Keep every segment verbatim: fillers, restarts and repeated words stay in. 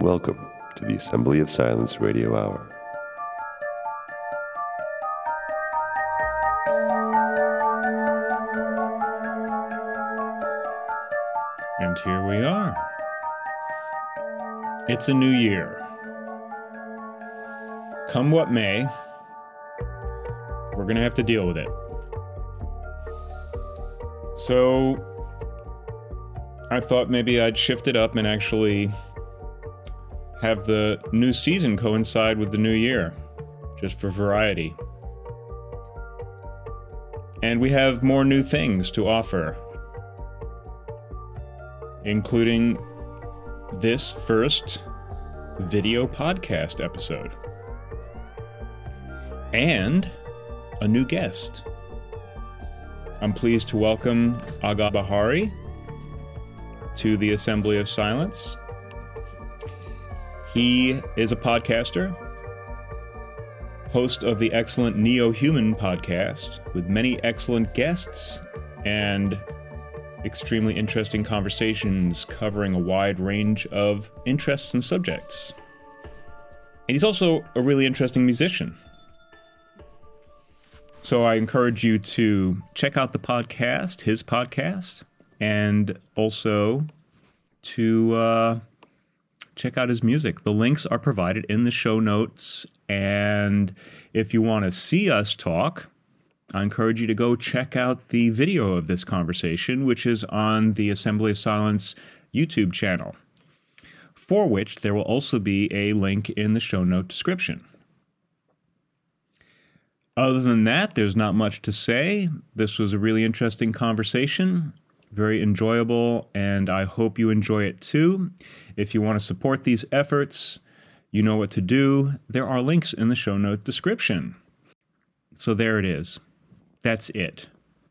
Welcome to the Assembly of Silence Radio Hour. And here we are. It's a new year. Come what may, we're going to have to deal with it. So I thought maybe I'd shift it up and actually have the new season coincide with the new year, just for variety. And we have more new things to offer, including this first video podcast episode. And a new guest. I'm pleased to welcome Aga Bahari to the Assembly of Silence. He is a podcaster, host of the excellent Neo Human podcast, with many excellent guests and extremely interesting conversations covering a wide range of interests and subjects. And he's also a really interesting musician. So I encourage you to check out the podcast, his podcast, and also to uh, check out his music. The links are provided in the show notes. And if you want to see us talk, I encourage you to go check out the video of this conversation, which is on the Assembly of Silence YouTube channel, for which there will also be a link in the show note description. Other than that, there's not much to say. This was a really interesting conversation. Very enjoyable, and I hope you enjoy it too. If you want to support these efforts, you know what to do. There are links in the show note description. So there it is. That's it.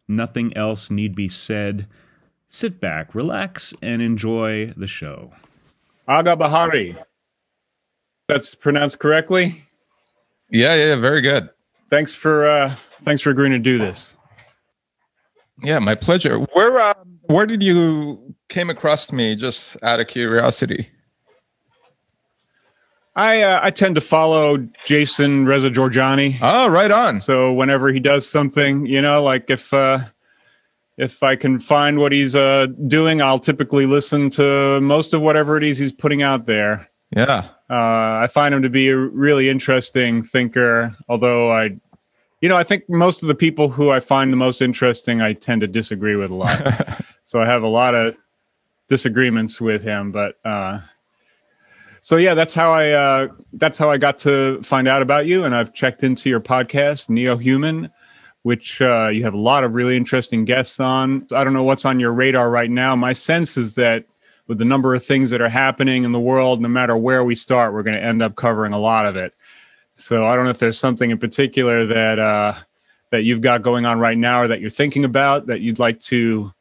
Nothing else need be said. Sit back, relax, and enjoy the show. Aga Bahari. That's pronounced correctly? Yeah, yeah, very good. Thanks for uh, thanks for agreeing to do this. Yeah, my pleasure. Where uh, where did you came across me? Just out of curiosity. I uh, I tend to follow Jason Reza Giorgiani. Oh, right on. So whenever he does something, you know, like if uh, if I can find what he's uh, doing, I'll typically listen to most of whatever it is he's putting out there. Yeah, uh, I find him to be a really interesting thinker. Although I. You know, I think most of the people who I find the most interesting, I tend to disagree with a lot. So I have a lot of disagreements with him. But uh, so, yeah, that's how I uh, that's how I got to find out about you. And I've checked into your podcast, Neo Human, which uh, you have a lot of really interesting guests on. I don't know what's on your radar right now. My sense is that with the number of things that are happening in the world, no matter where we start, we're going to end up covering a lot of it. So I don't know if there's something in particular that uh, that you've got going on right now or that you're thinking about that you'd like to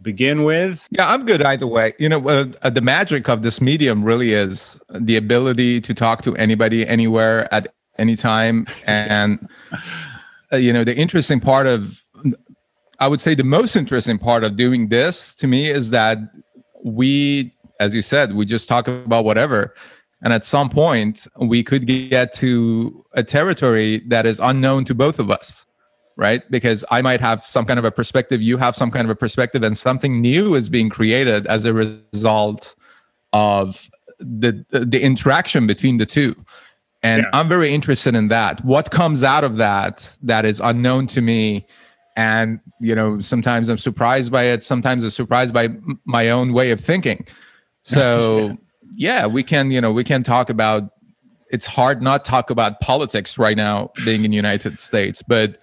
begin with. Yeah, I'm good either way. You know, uh, the magic of this medium really is the ability to talk to anybody, anywhere, at any time. And, uh, you know, the interesting part of, I would say the most interesting part of doing this to me is that we, as you said, we just talk about whatever. And at some point, we could get to a territory that is unknown to both of us, right? Because I might have some kind of a perspective, you have some kind of a perspective, and something new is being created as a result of the the interaction between the two. And yeah. I'm very interested in that. What comes out of that that is unknown to me? And, you know, sometimes I'm surprised by it. Sometimes I'm surprised by m- my own way of thinking. So... Yeah, we can, you know, we can talk about, it's hard not talk about politics right now being in the United States. But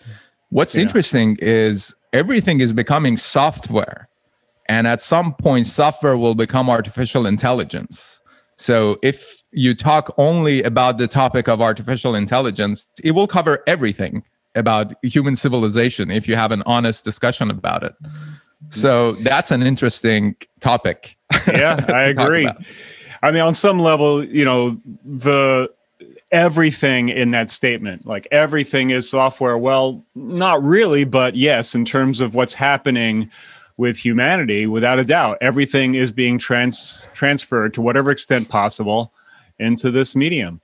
what's yeah. interesting is everything is becoming software. And at some point, software will become artificial intelligence. So if you talk only about the topic of artificial intelligence, it will cover everything about human civilization if you have an honest discussion about it. So that's an interesting topic. Yeah, I agree. I mean, on some level, you know, the everything in that statement, like everything is software. Well, not really, but yes, in terms of what's happening with humanity, without a doubt. Everything is being trans transferred to whatever extent possible into this medium.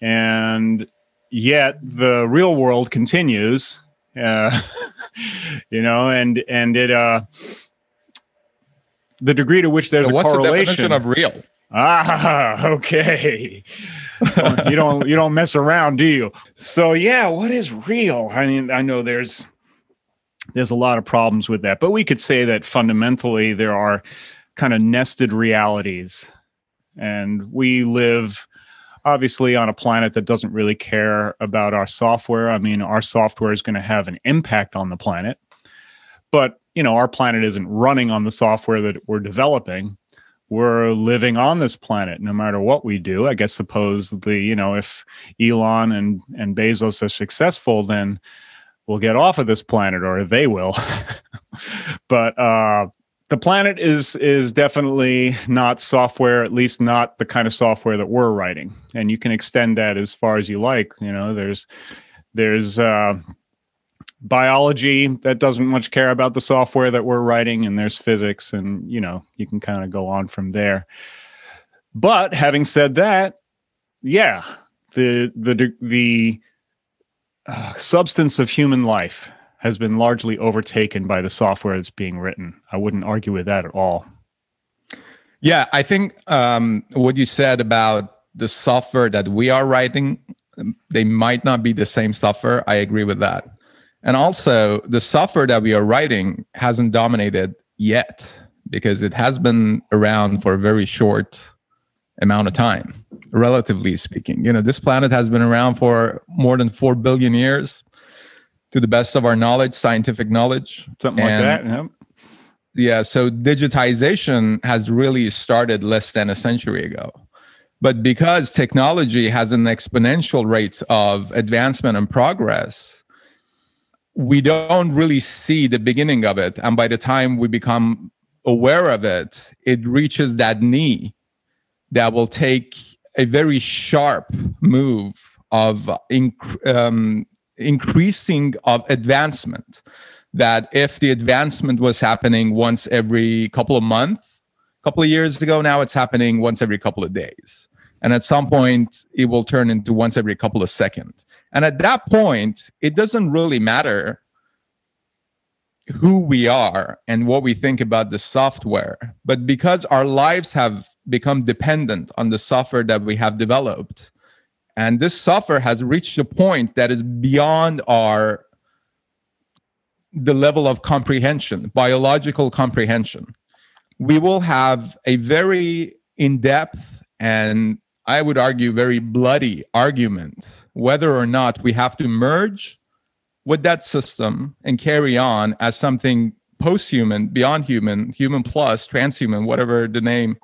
And yet the real world continues, uh, you know, and, and it, uh, the degree to which there's so a correlation. What's the definition of real? Ah, okay. Well, you don't, you don't mess around, do you? So yeah, what is real? I mean, I know there's, there's a lot of problems with that, but we could say that fundamentally there are kind of nested realities, and we live obviously on a planet that doesn't really care about our software. I mean, our software is going to have an impact on the planet, but you know, our planet isn't running on the software that we're developing. We're living on this planet no matter what we do. I guess supposedly, you know, if Elon and, and Bezos are successful, then we'll get off of this planet, or they will. But uh, the planet is is definitely not software, at least not the kind of software that we're writing. And you can extend that as far as you like. You know, there's there's uh, biology that doesn't much care about the software that we're writing, and there's physics, and you know, you can kind of go on from there. But having said that, yeah, the the the Uh, substance of human life has been largely overtaken by the software that's being written. I wouldn't argue with that at all. Yeah, I think um, what you said about the software that we are writing, they might not be the same software. I agree with that. And also, the software that we are writing hasn't dominated yet, because it has been around for a very short amount of time, relatively speaking. You know, this planet has been around for more than four billion years, to the best of our knowledge, scientific knowledge, something and, like that. Yeah. Yeah. So digitization has really started less than a century ago, but because technology has an exponential rate of advancement and progress, we don't really see the beginning of it. And by the time we become aware of it, it reaches that knee that will take a very sharp move of inc- um, increasing of advancement, that if the advancement was happening once every couple of months, couple of years ago, now it's happening once every couple of days. And at some point, it will turn into once every couple of seconds. And at that point, it doesn't really matter who we are and what we think about the software. But because our lives have become dependent on the software that we have developed, and this software has reached a point that is beyond our the level of comprehension, biological comprehension, we will have a very in-depth and, I would argue, very bloody argument whether or not we have to merge with that system and carry on as something post-human, beyond human, human plus, transhuman, whatever the name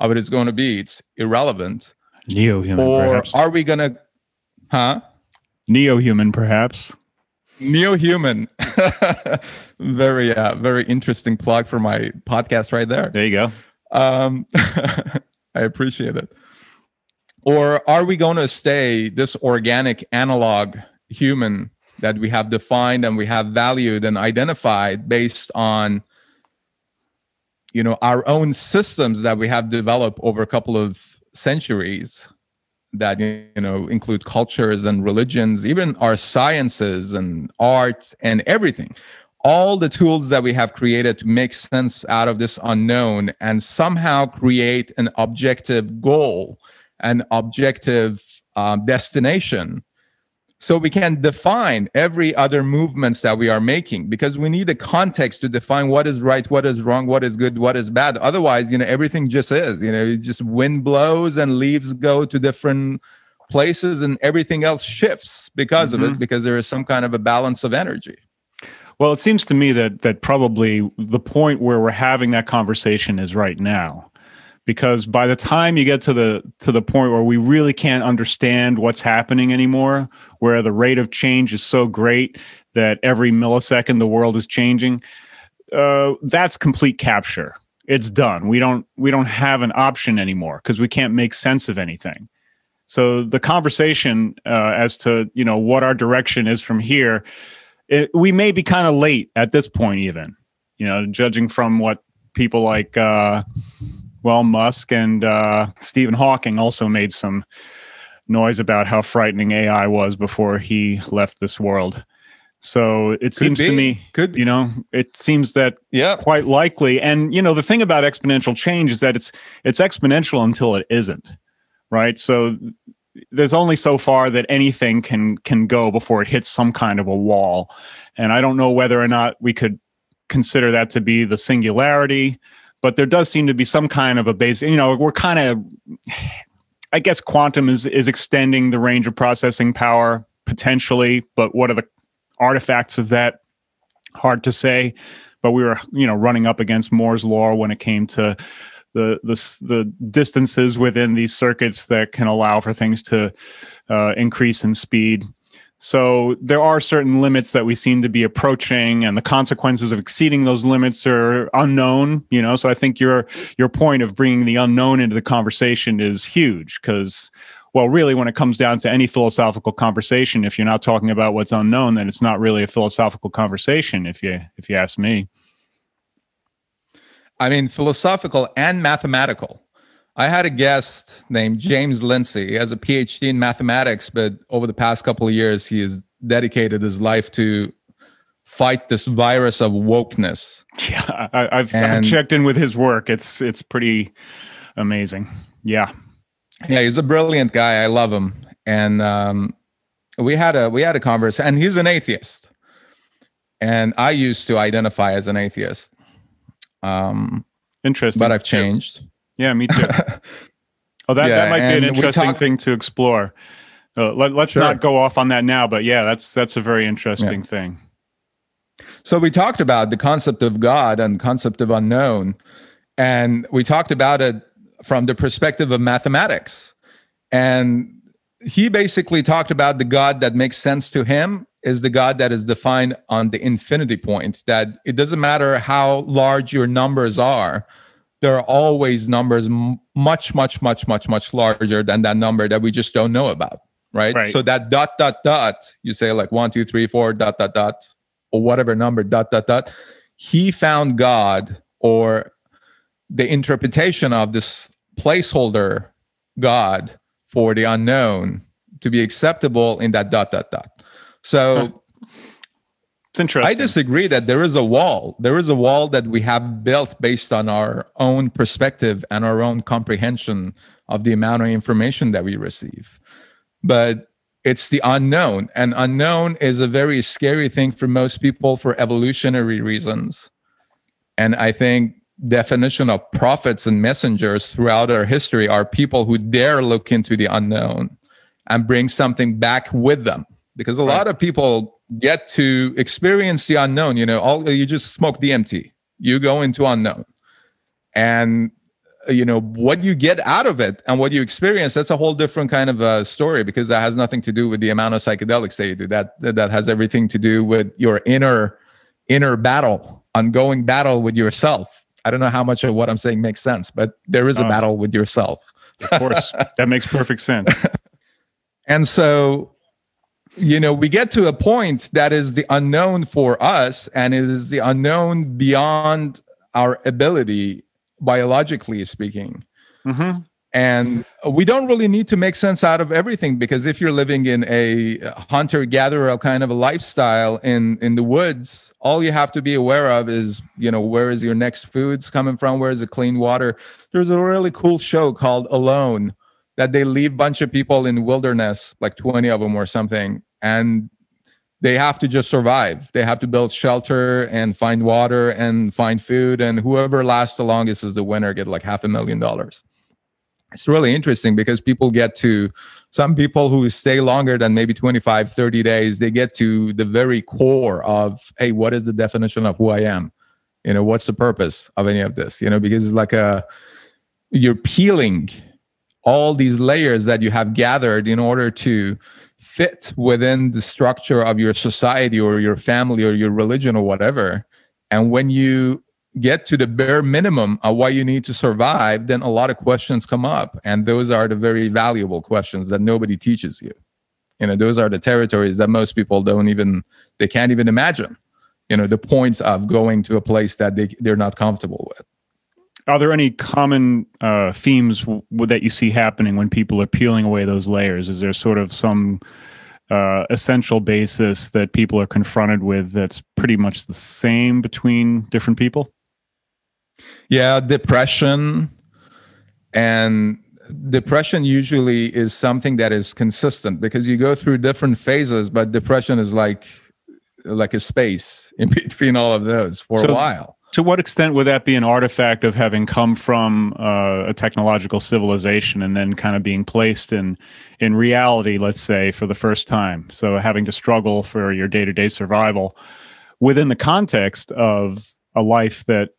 of it is going to be. It's irrelevant. Neo-human, or perhaps. Are we going to... Huh? Neo-human, perhaps. Neo-human. Very, uh, very interesting plug for my podcast right there. There you go. Um, I appreciate it. Or are we going to stay this organic analog human that we have defined and we have valued and identified based on, you know, our own systems that we have developed over a couple of centuries that, you know, include cultures and religions, even our sciences and art and everything, all the tools that we have created to make sense out of this unknown and somehow create an objective goal, an objective um, destination. So we can define every other movements that we are making, because we need a context to define what is right, what is wrong, what is good, what is bad. Otherwise, you know, everything just is, you know, just wind blows and leaves go to different places and everything else shifts because mm-hmm. of it, because there is some kind of a balance of energy. Well, it seems to me that that probably the point where we're having that conversation is right now. Because by the time you get to the to the point where we really can't understand what's happening anymore, where the rate of change is so great that every millisecond the world is changing, uh, that's complete capture. It's done. We don't we don't have an option anymore because we can't make sense of anything. So the conversation uh, as to, you know, what our direction is from here, it, we may be kind of late at this point even. You know, judging from what people like, uh, well, Musk and uh, Stephen Hawking also made some noise about how frightening A I was before he left this world. So it Could seems be. to me, Could you know, it seems that yeah. quite likely. And, you know, the thing about exponential change is that it's it's exponential until it isn't, right? So there's only so far that anything can can go before it hits some kind of a wall. And I don't know whether or not we could consider that to be the singularity, but there does seem to be some kind of a base, you know, we're kind of, I guess quantum is, is extending the range of processing power potentially, but what are the artifacts of that? Hard to say, but we were, you know, running up against Moore's law when it came to the the, the distances within these circuits that can allow for things to uh, increase in speed. So there are certain limits that we seem to be approaching, and the consequences of exceeding those limits are unknown, you know. So I think your your point of bringing the unknown into the conversation is huge because, well, really, when it comes down to any philosophical conversation, if you're not talking about what's unknown, then it's not really a philosophical conversation, if you if you ask me. I mean, philosophical and mathematical. I had a guest named James Lindsay. He has a P H D in mathematics, but over the past couple of years, he has dedicated his life to fight this virus of wokeness. Yeah, I, I've, I've checked in with his work. It's it's pretty amazing. Yeah, yeah, he's a brilliant guy. I love him. And um, we had a we had a conversation. And he's an atheist, and I used to identify as an atheist. Um, Interesting, but I've changed. Yeah, me too. Oh, that, yeah, that might be an interesting talk- thing to explore. Uh, let, let's sure. not go off on that now, but yeah, that's that's a very interesting yeah. thing. So we talked about the concept of God and concept of unknown, and we talked about it from the perspective of mathematics. And he basically talked about the God that makes sense to him is the God that is defined on the infinity point, that it doesn't matter how large your numbers are, there are always numbers much, much, much, much, much larger than that number that we just don't know about, right? right? So that dot, dot, dot, you say like one, two, three, four, dot, dot, dot, or whatever number, dot, dot, dot. He found God, or the interpretation of this placeholder God for the unknown, to be acceptable in that dot, dot, dot. So it's interesting. I disagree that there is a wall. There is a wall that we have built based on our own perspective and our own comprehension of the amount of information that we receive. But it's the unknown. And unknown is a very scary thing for most people for evolutionary reasons. And I think definition of prophets and messengers throughout our history are people who dare look into the unknown and bring something back with them. Because a lot of people get to experience the unknown. You know, all you just smoke D M T. You go into unknown. And, you know, what you get out of it and what you experience, that's a whole different kind of a story, because that has nothing to do with the amount of psychedelics that you do. That, that has everything to do with your inner, inner battle, ongoing battle with yourself. I don't know how much of what I'm saying makes sense, but there is a um, battle with yourself. Of course. That makes perfect sense. And so, you know, we get to a point that is the unknown for us, and it is the unknown beyond our ability, biologically speaking. Mm-hmm. And we don't really need to make sense out of everything, because if you're living in a hunter-gatherer kind of a lifestyle in, in the woods, all you have to be aware of is, you know, where is your next food's coming from? Where is the clean water? There's a really cool show called Alone, that they leave a bunch of people in wilderness, like twenty of them or something, and they have to just survive. They have to build shelter and find water and find food, and whoever lasts the longest is the winner, get like half a million dollars. It's really interesting, because people get to, some people who stay longer than maybe twenty-five, thirty days, they get to the very core of, hey, what is the definition of who I am? You know, what's the purpose of any of this? You know, because it's like a, you're peeling all these layers that you have gathered in order to fit within the structure of your society or your family or your religion or whatever. And when you get to the bare minimum of what you need to survive, then a lot of questions come up. And those are the very valuable questions that nobody teaches you. You know, those are the territories that most people don't even, they can't even imagine. you know, the point of going to a place that they, they're not comfortable with. Are there any common uh, themes w that you see happening when people are peeling away those layers? Is there sort of some uh, essential basis that people are confronted with that's pretty much the same between different people? Yeah, depression. And depression usually is something that is consistent because you go through different phases, but depression is like like a space in between all of those for so, a while. To what extent would that be an artifact of having come from uh, a technological civilization and then kind of being placed in in reality, let's say, for the first time? So having to struggle for your day-to-day survival within the context of a life that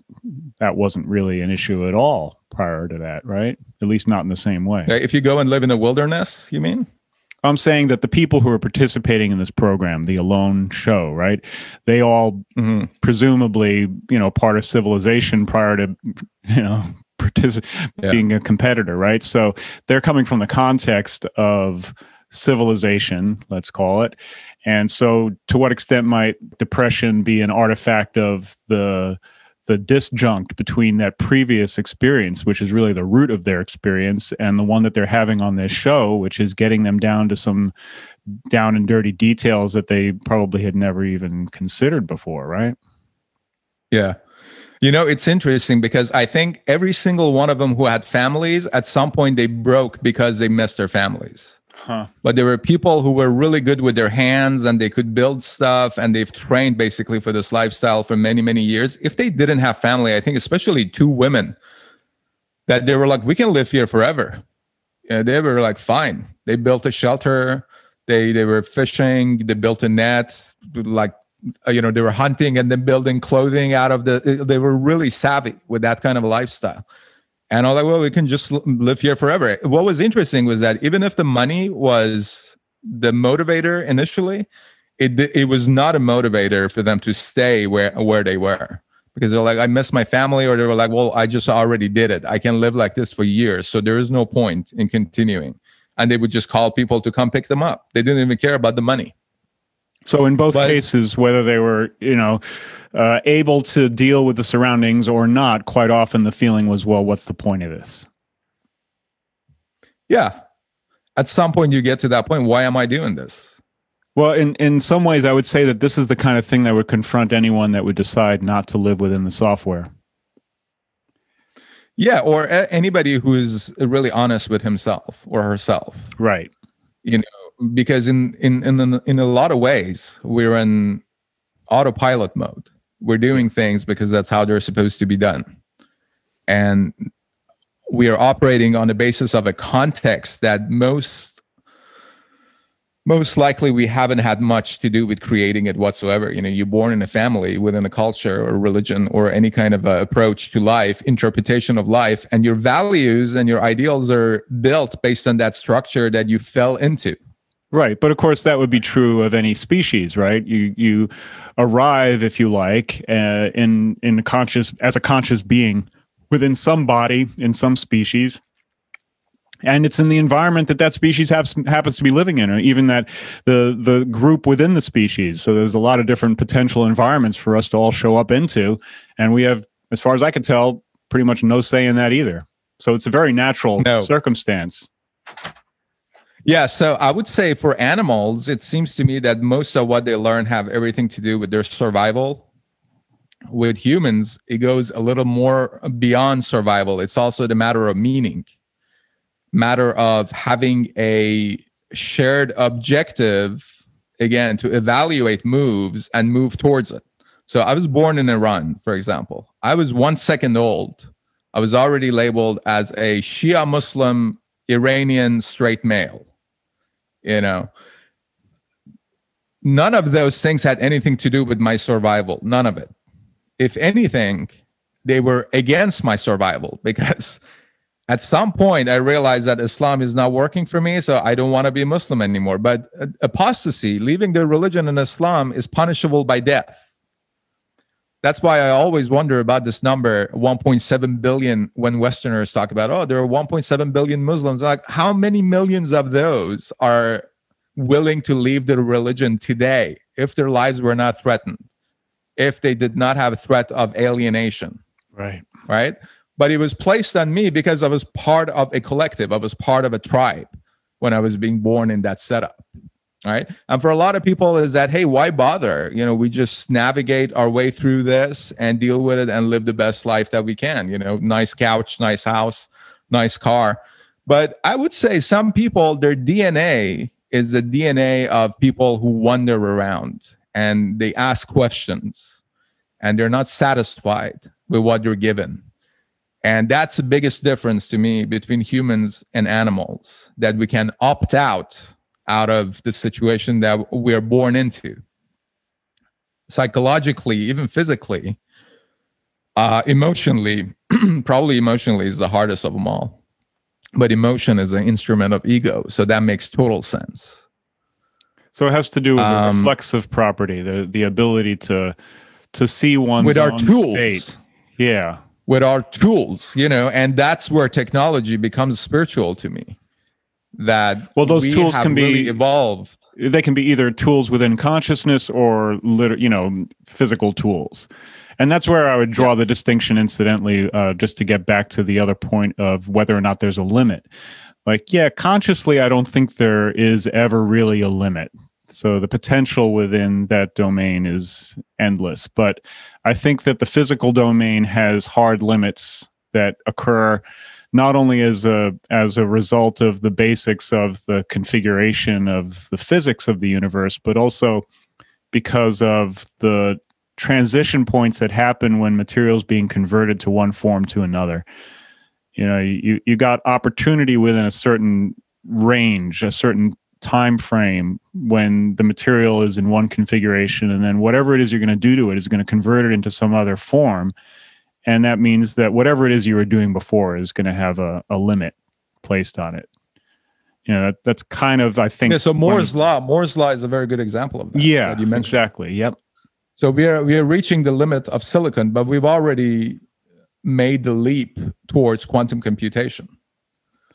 that wasn't really an issue at all prior to that, right? At least not in the same way. If you go and live in the wilderness, you mean? I'm saying that the people who are participating in this program, the Alone Show, right? They all mm-hmm. presumably, you know, part of civilization prior to, you know, particip yeah. being a competitor, right? So they're coming from the context of civilization, let's call it. And so to what extent might depression be an artifact of the the disjunct between that previous experience, which is really the root of their experience, and the one that they're having on this show, which is getting them down to some down and dirty details that they probably had never even considered before, right? Yeah. You know, it's interesting because I think every single one of them who had families, at some point they broke because they missed their families. Huh. But there were people who were really good with their hands and they could build stuff, and they've trained basically for this lifestyle for many, many years. If they didn't have family, I think especially two women, that they were like, we can live here forever. And they were like, fine. They built a shelter. They, they were fishing. They built a net. Like, you know, they were hunting and then building clothing out of the, they were really savvy with that kind of lifestyle. And I was like, well, we can just live here forever. What was interesting was that even if the money was the motivator initially, it it was not a motivator for them to stay where, where they were. Because they're like, I miss my family, or they were like, well, I just already did it. I can live like this for years, so there is no point in continuing. And they would just call people to come pick them up. They didn't even care about the money. So in both but, cases, whether they were, you know, uh, able to deal with the surroundings or not, quite often the feeling was, well, what's the point of this? Yeah. At some point you get to that point, why am I doing this? Well, in, in some ways, I would say that this is the kind of thing that would confront anyone that would decide not to live within the software. Yeah, or a anybody who is really honest with himself or herself. Right. You know. Because in, in, in, in a lot of ways, we're in autopilot mode. We're doing things because that's how they're supposed to be done. And we are operating on the basis of a context that most, most likely we haven't had much to do with creating it whatsoever. You know, you're born in a family, within a culture or religion or any kind of uh, approach to life, interpretation of life, and your values and your ideals are built based on that structure that you fell into. Right. But of course, that would be true of any species, right? You you arrive, if you like, uh, in in a conscious as a conscious being within some body, in some species. And it's in the environment that that species happens, happens to be living in, or even that the, the group within the species. So there's a lot of different potential environments for us to all show up into. And we have, as far as I can tell, pretty much no say in that either. So it's a very natural no. circumstance. Yeah, so I would say for animals, it seems to me that most of what they learn have everything to do with their survival. With humans, it goes a little more beyond survival. It's also the matter of meaning, matter of having a shared objective, again, to evaluate moves and move towards it. So I was born in Iran, for example. I was one second old. I was already labeled as a Shia Muslim Iranian straight male. You know, none of those things had anything to do with my survival. None of it. If anything, they were against my survival, because at some point I realized that Islam is not working for me, so I don't want to be a Muslim anymore. But apostasy, leaving their religion and Islam, is punishable by death. That's why I always wonder about this number, one point seven billion, when Westerners talk about, oh, there are one point seven billion Muslims. Like, how many millions of those are willing to leave their religion today if their lives were not threatened? if they did not have a threat of alienation. Right. Right. But it was placed on me because I was part of a collective. I was part of a tribe when I was being born in that setup. Right. And for a lot of people is that, hey, why bother? You know, we just navigate our way through this and deal with it and live the best life that we can. You know, nice couch, nice house, nice car. But I would say some people, their D N A is the D N A of people who wander around and they ask questions and they're not satisfied with what you're given. And that's the biggest difference to me between humans and animals, that we can opt out out of the situation that we're born into. Psychologically, even physically, uh, emotionally, probably emotionally is the hardest of them all. But emotion is an instrument of ego. So that makes total sense. So it has to do with um, the reflexive property, the, the ability to to see one's with our own tools. State. Yeah. With our tools, you know, and that's where technology becomes spiritual to me. That well, those we tools have can really be evolved. They can be either tools within consciousness or, liter- you know, physical tools. And that's where I would draw yeah. the distinction, incidentally, uh, just to get back to the other point of whether or not there's a limit. Like, yeah, consciously, I don't think there is ever really a limit. So the potential within that domain is endless. But I think that the physical domain has hard limits that occur not only as a as a result of the basics of the configuration of the physics of the universe, but also because of the transition points that happen when materials being converted to one form to another. You know, you, you got opportunity within a certain range, a certain time frame when the material is in one configuration, and then whatever it is you're going to do to it is going to convert it into some other form. And that means that whatever it is you were doing before is going to have a, a limit placed on it. You know, that, that's kind of, I think. Yeah, so Moore's Law, Moore's Law is a very good example of that. Yeah, that you mentioned. Exactly. Yep. So we are we are reaching the limit of silicon, but we've already made the leap towards quantum computation.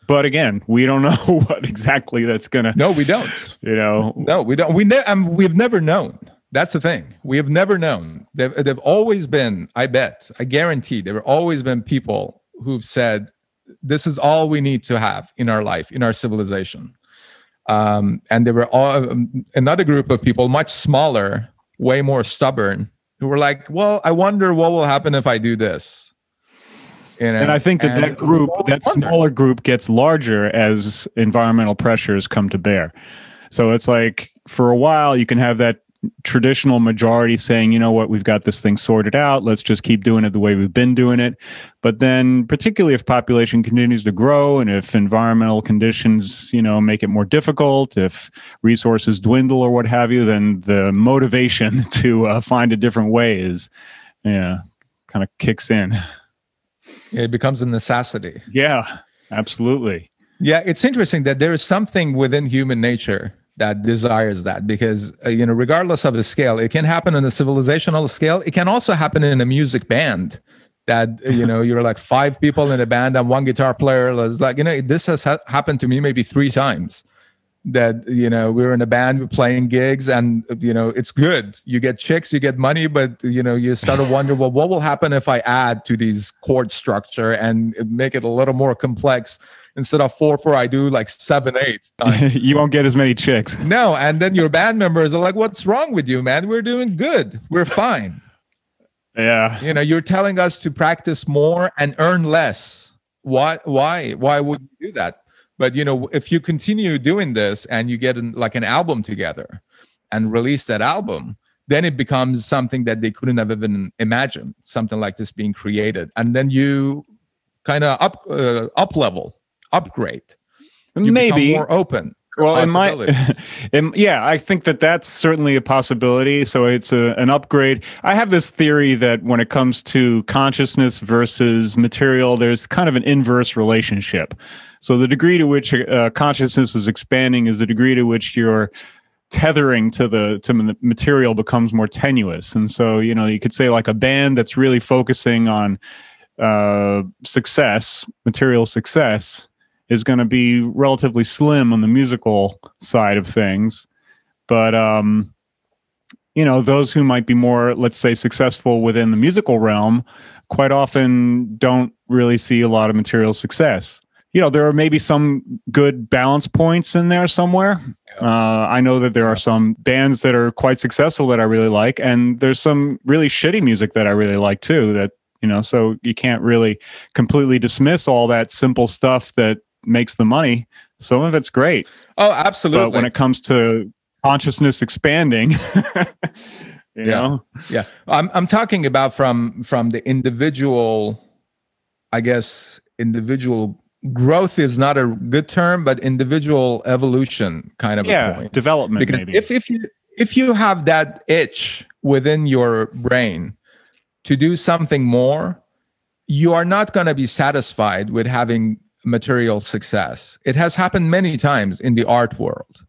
But again, we don't know what exactly that's going to. No, we don't. You know. No, we don't. We ne- um, we've never known. That's the thing. We have never known. They've, they've always been, I bet, I guarantee, there have always been people who've said, this is all we need to have in our life, in our civilization. Um, and there were all, um, another group of people, much smaller, way more stubborn, who were like, well, I wonder what will happen if I do this. You know, and I think that that group, that smaller group gets larger as environmental pressures come to bear. So it's like for a while you can have that traditional majority saying, you know what, we've got this thing sorted out. Let's just keep doing it the way we've been doing it. But then particularly if population continues to grow and if environmental conditions, you know, make it more difficult, if resources dwindle or what have you, then the motivation to uh, find a different way is, yeah, kind of kicks in. It becomes a necessity. Yeah, absolutely. Yeah, it's interesting that there is something within human nature that desires that because, uh, you know, regardless of the scale, it can happen on a civilizational scale. It can also happen in a music band that, you know, you're like five people in a band and one guitar player is like, you know, this has ha- happened to me maybe three times that, you know, we were in a band, we're playing gigs and, you know, it's good. You get chicks, you get money, but, you know, you start to wonder, well, what will happen if I add to these chord structure and make it a little more complex? Instead of four, four, I do like seven, eight. You won't get as many chicks. No. And then your band members are like, what's wrong with you, man? We're doing good. We're fine. Yeah. You know, you're telling us to practice more and earn less. Why, why, why would you do that? But, you know, if you continue doing this and you get an, like an album together and release that album, then it becomes something that they couldn't have even imagined, something like this being created. And then you kind of up, uh, up level, upgrade. You Maybe. Become more open. Well, in my, in, yeah, I think that that's certainly a possibility. So it's a, an upgrade. I have this theory that when it comes to consciousness versus material, there's kind of an inverse relationship. So the degree to which uh, consciousness is expanding is the degree to which your tethering to the to the material becomes more tenuous. And so, you know, you could say like a band that's really focusing on uh, success, material success, is going to be relatively slim on the musical side of things. But um, you know, those who might be more, let's say, successful within the musical realm quite often don't really see a lot of material success. You know, there are maybe some good balance points in there somewhere. Uh, I know that there are some bands that are quite successful that I really like, and there's some really shitty music that I really like too, that, you know, so you can't really completely dismiss all that simple stuff that makes the money. Some of it's great. Oh, absolutely. But when it comes to consciousness expanding, you yeah. know? Yeah. I'm I'm talking about from from the individual, I guess, individual growth is not a good term, but individual evolution kind of yeah, a point. Development. Because maybe. If, if you if you have that itch within your brain to do something more, you are not going to be satisfied with having material success. It has happened many times in the art world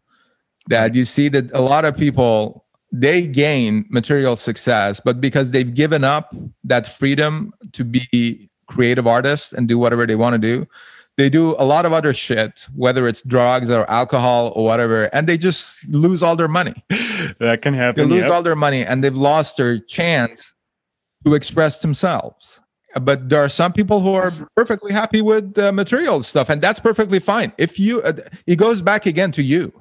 that you see that a lot of people, they gain material success, but because they've given up that freedom to be creative artists and do whatever they want to do, they do a lot of other shit, whether it's drugs or alcohol or whatever, and they just lose all their money. That can happen. They lose yep. all their money, and they've lost their chance to express themselves. But there are some people who are perfectly happy with uh, material stuff, and that's perfectly fine. If you, uh, it goes back again to you.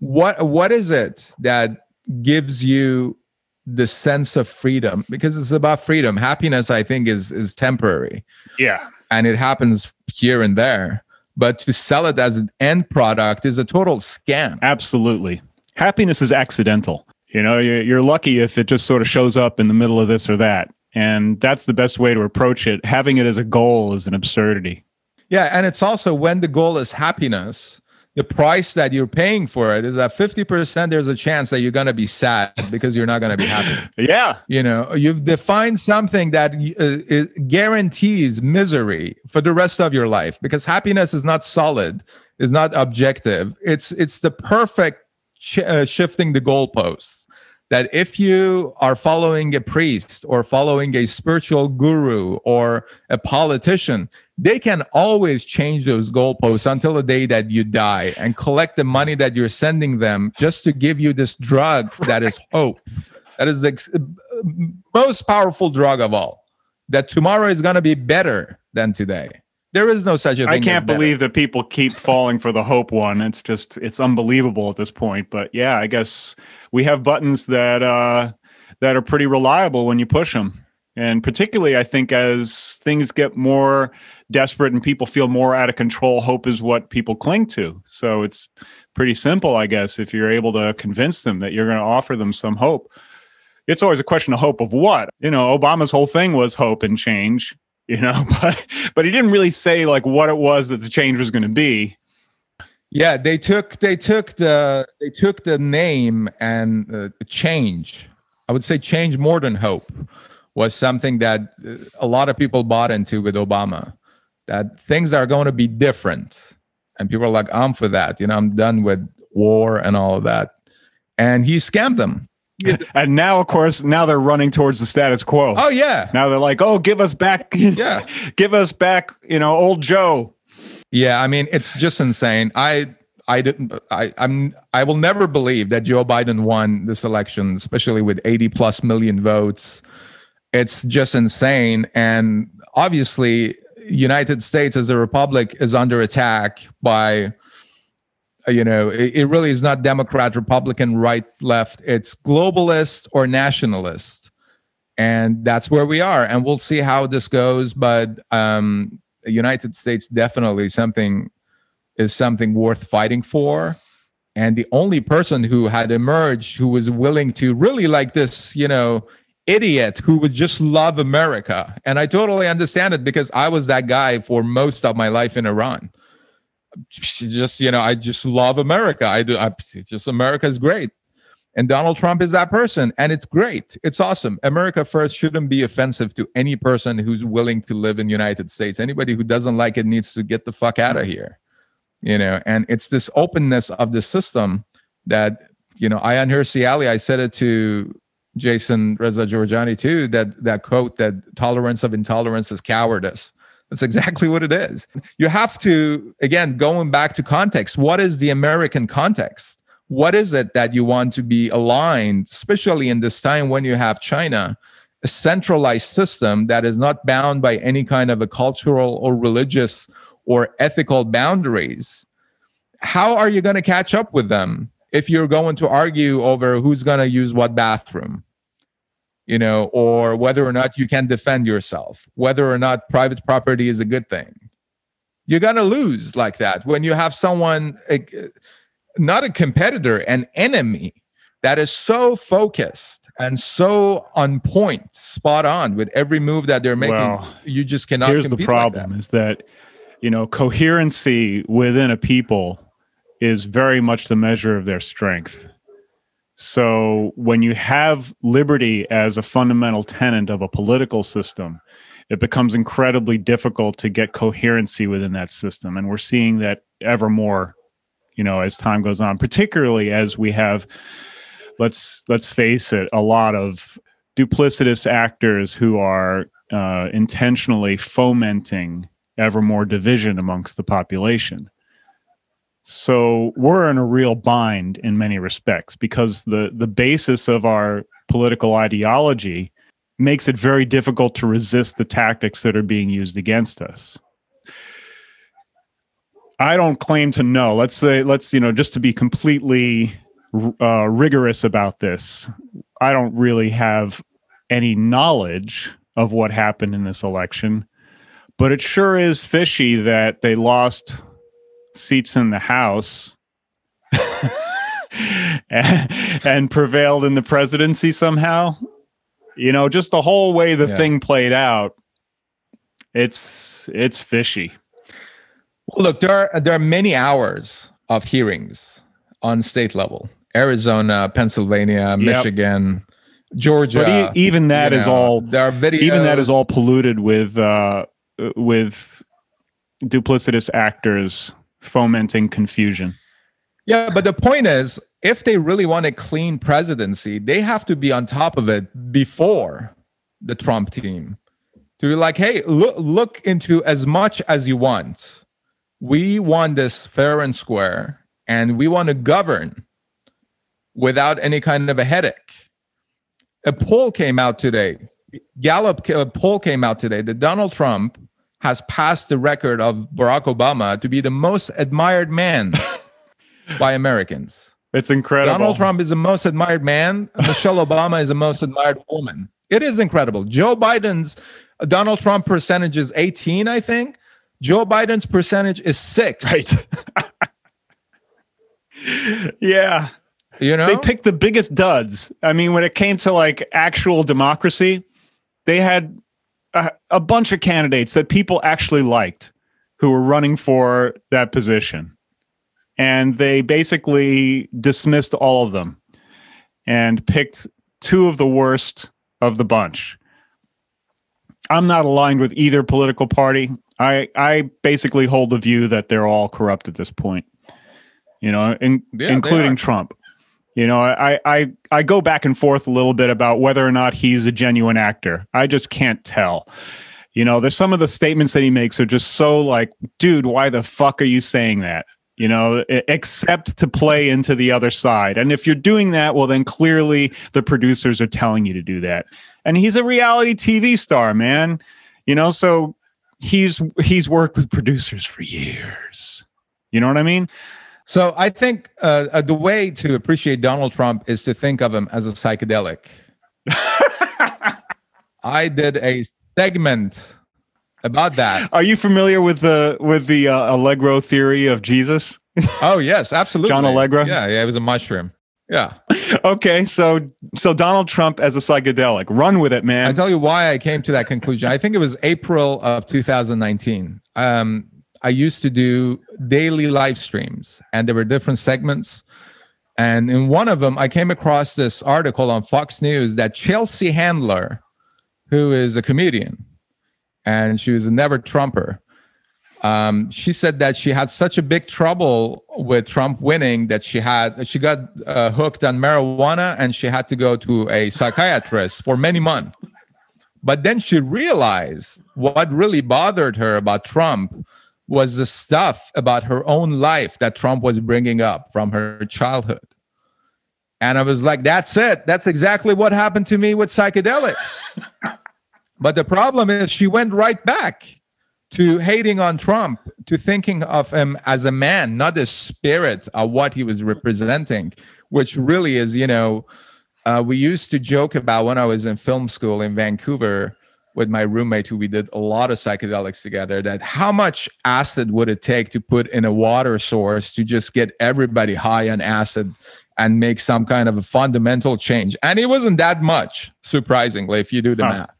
What what is it that gives you the sense of freedom? Because it's about freedom. Happiness, I think, is is temporary. Yeah, and it happens here and there. But to sell it as an end product is a total scam. Absolutely, happiness is accidental. You know, you're, you're lucky if it just sort of shows up in the middle of this or that. And that's the best way to approach it. Having it as a goal is an absurdity. Yeah. And it's also when the goal is happiness, the price that you're paying for it is that fifty percent there's a chance that you're going to be sad because you're not going to be happy. Yeah. You know, you've defined something that uh, guarantees misery for the rest of your life, because happiness is not solid, is not objective. It's, it's the perfect sh- uh, shifting the goalposts. That if you are following a priest or following a spiritual guru or a politician, they can always change those goalposts until the day that you die and collect the money that you're sending them just to give you this drug that is hope. That is the most powerful drug of all. That tomorrow is going to be better than today. There is no such a thing. I can't believe that people keep falling for the hope one. It's just, it's unbelievable at this point. But yeah, I guess we have buttons that uh, that are pretty reliable when you push them. And particularly, I think, as things get more desperate and people feel more out of control, hope is what people cling to. So it's pretty simple, I guess, if you're able to convince them that you're going to offer them some hope. It's always a question of hope of what? You know, Obama's whole thing was hope and change. You know, but but he didn't really say like what it was that the change was going to be. Yeah, they took they took the they took the name and uh, change. I would say change more than hope was something that a lot of people bought into with Obama. That things are going to be different, and people are like, "I'm for that." You know, I'm done with war and all of that. And he scammed them. And now, of course, now they're running towards the status quo. Oh, yeah. Now they're like, oh, give us back. Yeah. Give us back, you know, old Joe. Yeah. I mean, it's just insane. I I didn't I I'm I will never believe that Joe Biden won this election, especially with eighty plus million votes. It's just insane. And obviously, United States as a republic is under attack by, you know, it really is not Democrat, Republican, right, left. It's globalist or nationalist. And that's where we are. And we'll see how this goes. But um, the United States definitely something is something worth fighting for. And the only person who had emerged who was willing to really like this, you know, idiot who would just love America. And I totally understand it because I was that guy for most of my life in Iran. Just, you know, I just love America. I do. I, just America is great. And Donald Trump is that person. And it's great. It's awesome. America first shouldn't be offensive to any person who's willing to live in the United States. Anybody who doesn't like it needs to get the fuck out of here. You know, and it's this openness of the system that, you know, Ayaan Hirsi Ali, I said it to Jason Reza Giorgiani too, that, that quote that tolerance of intolerance is cowardice. That's exactly what it is. You have to, again, going back to context, what is the American context? what is it that you want to be aligned, especially in this time when you have China, a centralized system that is not bound by any kind of a cultural or religious or ethical boundaries? How are you going to catch up with them if you're going to argue over who's going to use what bathroom, you know, or whether or not you can defend yourself, whether or not private property is a good thing? You're going to lose like that when you have someone, a, not a competitor, an enemy that is so focused and so on point, spot on with every move that they're making. Well, you just cannot compete. Here's the problem, like that. is that, you know, coherency within a people is very much the measure of their strength. So when you have liberty as a fundamental tenet of a political system, it becomes incredibly difficult to get coherency within that system. And we're seeing that ever more, you know, as time goes on, particularly as we have, let's let's face it, a lot of duplicitous actors who are uh, intentionally fomenting ever more division amongst the population. So we're in a real bind in many respects, because the, the basis of our political ideology makes it very difficult to resist the tactics that are being used against us. I don't claim to know. Let's say, let's, you know, just to be completely uh, rigorous about this, I don't really have any knowledge of what happened in this election, but it sure is fishy that they lost seats in the House and, and prevailed in the presidency somehow. You know, just the whole way the yeah. thing played out, it's it's fishy. Well, look, there are, there are many hours of hearings on state level. Arizona, Pennsylvania, Michigan, yep. Georgia. But e- even that is know, all. There are videos. Even that is all polluted with uh, with duplicitous actors fomenting confusion. Yeah, but the point is, if they really want a clean presidency, they have to be on top of it before the Trump team to be like, hey, look, look into as much as you want. We want this fair and square, and we want to govern without any kind of a headache. A poll came out today. Gallup a poll came out today that Donald Trump has passed the record of Barack Obama to be the most admired man by Americans. It's incredible. Donald Trump is the most admired man. Michelle Obama is the most admired woman. It is incredible. Joe Biden's Donald Trump percentage is eighteen, I think. Joe Biden's percentage is six. Right. Yeah. You know? They picked the biggest duds. I mean, when it came to like actual democracy, they had a, a bunch of candidates that people actually liked who were running for that position. And they basically dismissed all of them and picked two of the worst of the bunch. I'm not aligned with either political party. I, I basically hold the view that they're all corrupt at this point, you know, in, yeah, including Trump. You know, I, I, I go back and forth a little bit about whether or not he's a genuine actor. I just can't tell. You know, there's some of the statements that he makes are just so like, dude, why the fuck are you saying that? You know, except to play into the other side. And if you're doing that, well, then clearly the producers are telling you to do that. And he's a reality T V star, man. You know, so he's he's worked with producers for years. You know what I mean? So I think uh, the way to appreciate Donald Trump is to think of him as a psychedelic. I did a segment about that. Are you familiar with the with the uh, Allegro theory of Jesus? Oh yes, absolutely. John Allegro. Yeah, yeah, it was a mushroom. Yeah. Okay, so so Donald Trump as a psychedelic. Run with it, man. I'll tell you why I came to that conclusion. I think it was April of two thousand nineteen. Um, I used to do daily live streams, and there were different segments. And in one of them, I came across this article on Fox News that Chelsea Handler, who is a comedian, and she was a never Trumper. Um, she said that she had such a big trouble with Trump winning that she had she got uh, hooked on marijuana, and she had to go to a psychiatrist for many months. But then she realized what really bothered her about Trump was the stuff about her own life that Trump was bringing up from her childhood. And I was like, that's it. That's exactly what happened to me with psychedelics. But the problem is she went right back to hating on Trump, to thinking of him as a man, not the spirit of what he was representing, which really is, you know, uh, we used to joke about when I was in film school in Vancouver with my roommate, who we did a lot of psychedelics together, that how much acid would it take to put in a water source to just get everybody high on acid and make some kind of a fundamental change. And it wasn't that much, surprisingly, if you do the huh. math.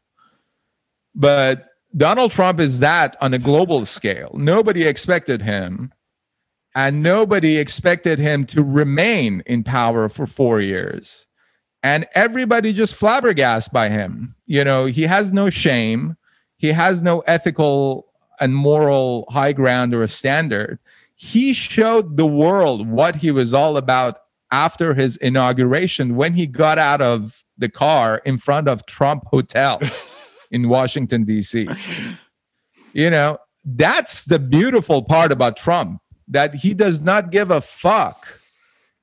But Donald Trump is that on a global scale. Nobody expected him, and nobody expected him to remain in power for four years. And everybody just flabbergasted by him. You know, he has no shame. He has no ethical and moral high ground or a standard. He showed the world what he was all about after his inauguration, when he got out of the car in front of Trump Hotel in Washington, D C. You know, that's the beautiful part about Trump, that he does not give a fuck.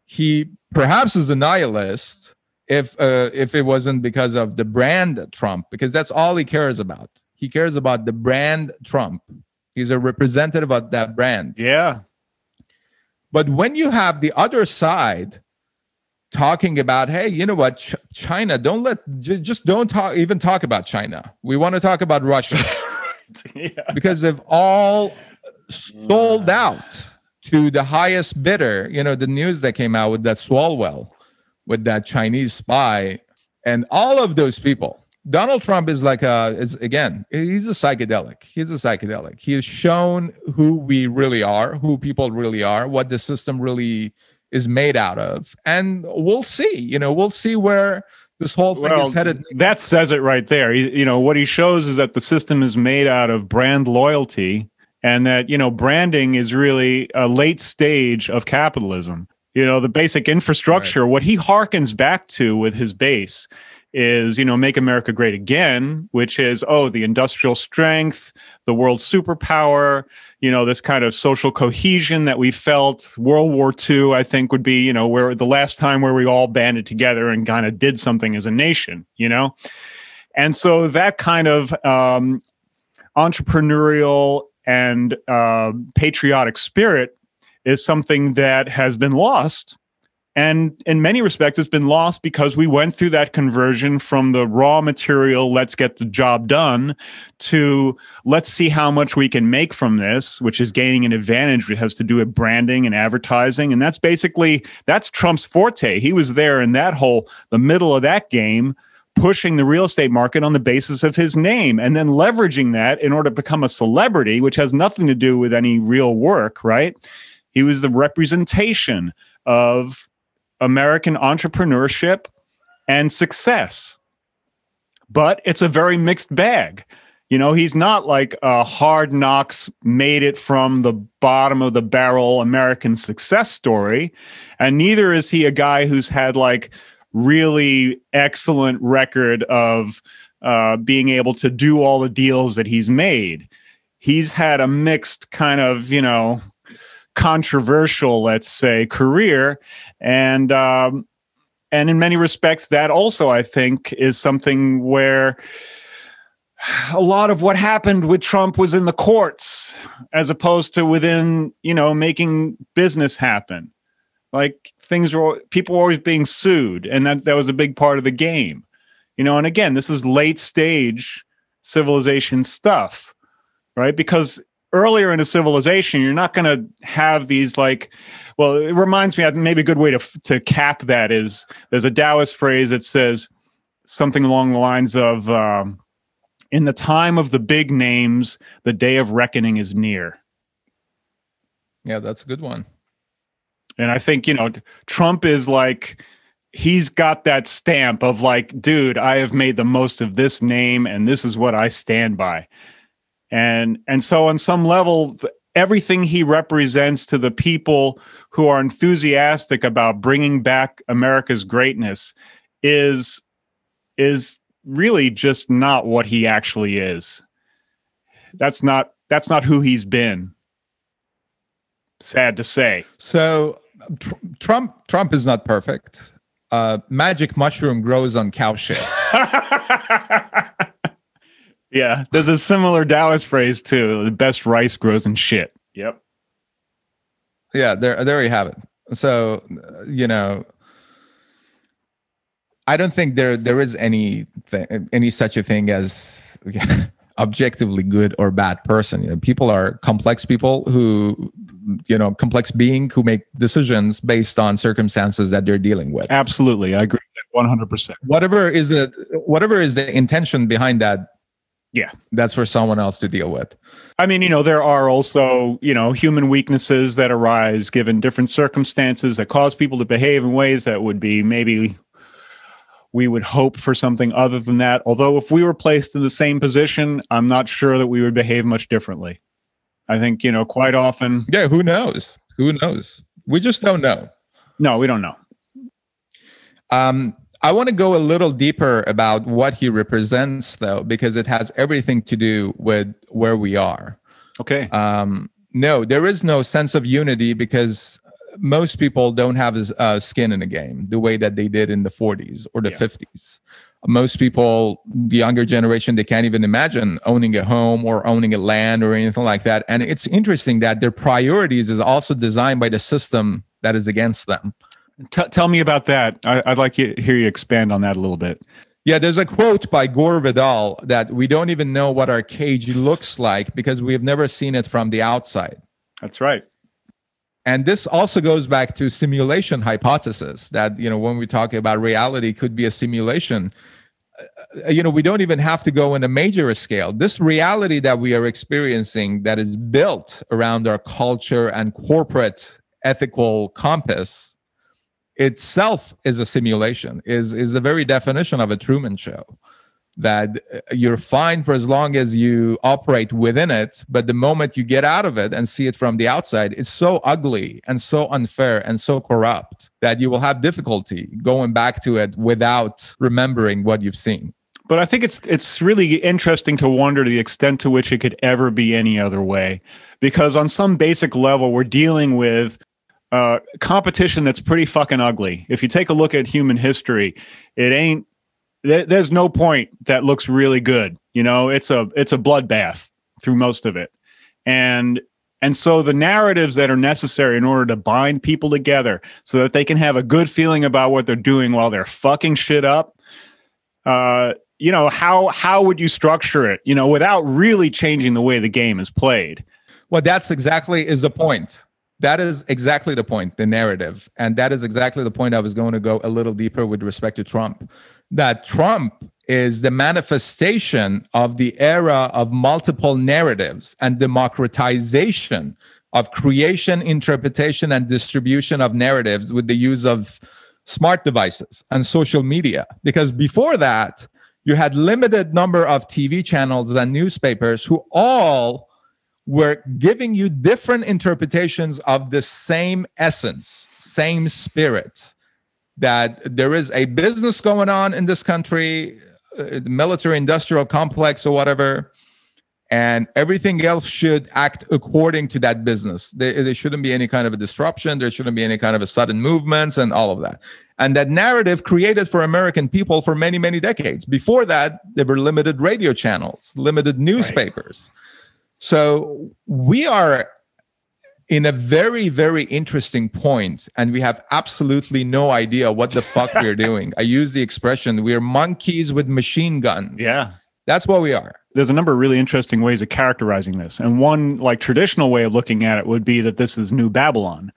He perhaps is a nihilist, if uh, if it wasn't because of the brand Trump, because that's all he cares about. He cares about the brand Trump. He's a representative of that brand. Yeah. But when you have the other side talking about, hey, you know what, Ch China, don't let, just don't talk, even talk about China. We want to talk about Russia. Yeah. Because they've all sold out to the highest bidder. You know, the news that came out with that Swalwell, with that Chinese spy, and all of those people. Donald Trump is like, a, is, again, he's a psychedelic. He's a psychedelic. He has shown who we really are, who people really are, what the system really is made out of. And we'll see, you know, we'll see where this whole thing well, is headed. That says it right there. He, you know, what he shows is that the system is made out of brand loyalty, and that, you know, branding is really a late stage of capitalism. You know, the basic infrastructure, right. What he harkens back to with his base is, you know, Make America Great Again, which is, oh, the industrial strength, the world superpower, you know, this kind of social cohesion that we felt. World War Two, I think, would be, you know, where the last time where we all banded together and kind of did something as a nation, you know? And so that kind of um, entrepreneurial and uh, patriotic spirit is something that has been lost. And in many respects, it's been lost because we went through that conversion from the raw material, let's get the job done, to let's see how much we can make from this, which is gaining an advantage. It has to do with branding and advertising. And that's basically, that's Trump's forte. He was there in that whole, the middle of that game, pushing the real estate market on the basis of his name, and then leveraging that in order to become a celebrity, which has nothing to do with any real work, right? He was the representation of American entrepreneurship and success. But it's a very mixed bag. You know, he's not like a Hard Knocks, made it from the bottom of the barrel American success story. And neither is he a guy who's had like really excellent record of uh, being able to do all the deals that he's made. He's had a mixed kind of, you know, controversial, let's say, career. And um, and in many respects, that also, I think, is something where a lot of what happened with Trump was in the courts, as opposed to within, you know, making business happen. Like, things were, people were always being sued, and that, that was a big part of the game. You know, and again, this is late stage civilization stuff, right? Because earlier in a civilization, you're not going to have these like, well, it reminds me, maybe a good way to to cap that is, there's a Taoist phrase that says something along the lines of, um, in the time of the big names, the day of reckoning is near. Yeah, that's a good one. And I think, you know, Trump is like, he's got that stamp of like, dude, I have made the most of this name, and this is what I stand by. And and so on some level, everything he represents to the people who are enthusiastic about bringing back America's greatness is, is really just not what he actually is. That's not, that's not who he's been. Sad to say. So tr Trump, Trump is not perfect. uh, magic mushroom grows on cow shit. Yeah, there's a similar Taoist phrase too. The best rice grows in shit. Yep. Yeah, there, there you have it. So, you know, I don't think there there is any th- any such a thing as objectively good or bad person. You know, people are complex people who, you know, complex being who make decisions based on circumstances that they're dealing with. Absolutely, I agree with that one hundred percent. Whatever is the whatever is the intention behind that. Yeah, that's for someone else to deal with. I mean, you know, there are also, you know, human weaknesses that arise given different circumstances that cause people to behave in ways that would be maybe we would hope for something other than that. Although if we were placed in the same position, I'm not sure that we would behave much differently. I think, you know, quite often. Yeah, who knows? Who knows? We just don't know. No, we don't know. Um. I want to go a little deeper about what he represents, though, because it has everything to do with where we are. Okay. Um, no, there is no sense of unity because most people don't have uh, skin in the game the way that they did in the forties or the yeah. fifties. Most people, the younger generation, they can't even imagine owning a home or owning a land or anything like that. And it's interesting that their priorities is also designed by the system that is against them. T- tell me about that. I- I'd like to hear you expand on that a little bit. Yeah, there's a quote by Gore Vidal that we don't even know what our cage looks like because we've never seen it from the outside. That's right. And this also goes back to simulation hypothesis that, you know, when we talk about reality could be a simulation, uh, you know, we don't even have to go in a major scale. This reality that we are experiencing that is built around our culture and corporate ethical compass itself is a simulation, is is the very definition of a Truman Show, that you're fine for as long as you operate within it, but the moment you get out of it and see it from the outside, it's so ugly and so unfair and so corrupt that you will have difficulty going back to it without remembering what you've seen. But I think it's it's really interesting to wonder the extent to which it could ever be any other way, because on some basic level, we're dealing with Uh, competition that's pretty fucking ugly. If you take a look at human history, it ain't. Th- there's no point that looks really good. You know, it's a it's a bloodbath through most of it, and and so the narratives that are necessary in order to bind people together so that they can have a good feeling about what they're doing while they're fucking shit up. Uh, you know, how how would you structure it? You know, without really changing the way the game is played. Well, that's exactly is the point. That is exactly the point, the narrative. And that is exactly the point I was going to go a little deeper with respect to Trump. That Trump is the manifestation of the era of multiple narratives and democratization of creation, interpretation, and distribution of narratives with the use of smart devices and social media. Because before that, you had limited number of T V channels and newspapers who all we're giving you different interpretations of the same essence, same spirit, that there is a business going on in this country, uh, the military-industrial complex or whatever, and everything else should act according to that business. There, there shouldn't be any kind of a disruption. There shouldn't be any kind of a sudden movements and all of that. And that narrative created for American people for many, many decades. Before that, there were limited radio channels, limited newspapers. Right. So we are in a very, very interesting point, and we have absolutely no idea what the fuck we're doing. I use the expression, we are monkeys with machine guns. Yeah. That's what we are. There's a number of really interesting ways of characterizing this. And one like traditional way of looking at it would be that this is New Babylon.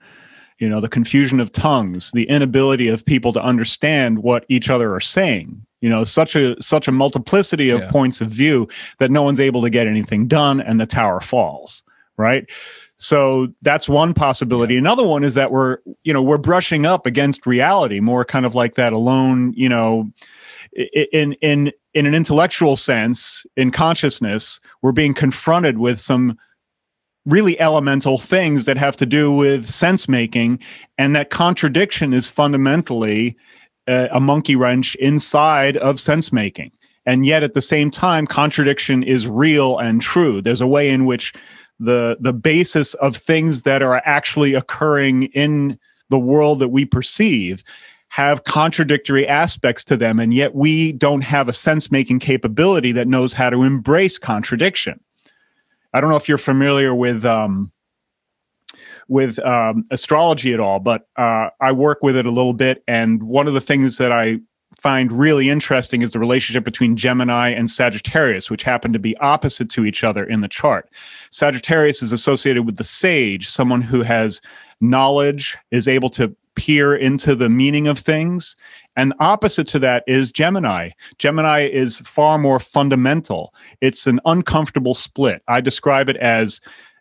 You know, the confusion of tongues, the inability of people to understand what each other are saying. You know, such a such a multiplicity of yeah. points of view that no one's able to get anything done and the tower falls, right? So that's one possibility. Yeah. Another one is that we're, you know, we're brushing up against reality, more kind of like that alone, you know, in in in an intellectual sense, in consciousness, we're being confronted with some really elemental things that have to do with sense making, and that contradiction is fundamentally a monkey wrench inside of sense making. And yet at the same time, contradiction is real and true. There's a way in which the the basis of things that are actually occurring in the world that we perceive have contradictory aspects to them, and yet we don't have a sense-making capability that knows how to embrace contradiction. I don't know if you're familiar with um, with um, astrology at all, but uh, I work with it a little bit, and one of the things that I find really interesting is the relationship between Gemini and Sagittarius, which happen to be opposite to each other in the chart. Sagittarius is associated with the sage, someone who has knowledge, is able to peer into the meaning of things. And opposite to that is Gemini. Gemini is far more fundamental. It's an uncomfortable split. I describe it as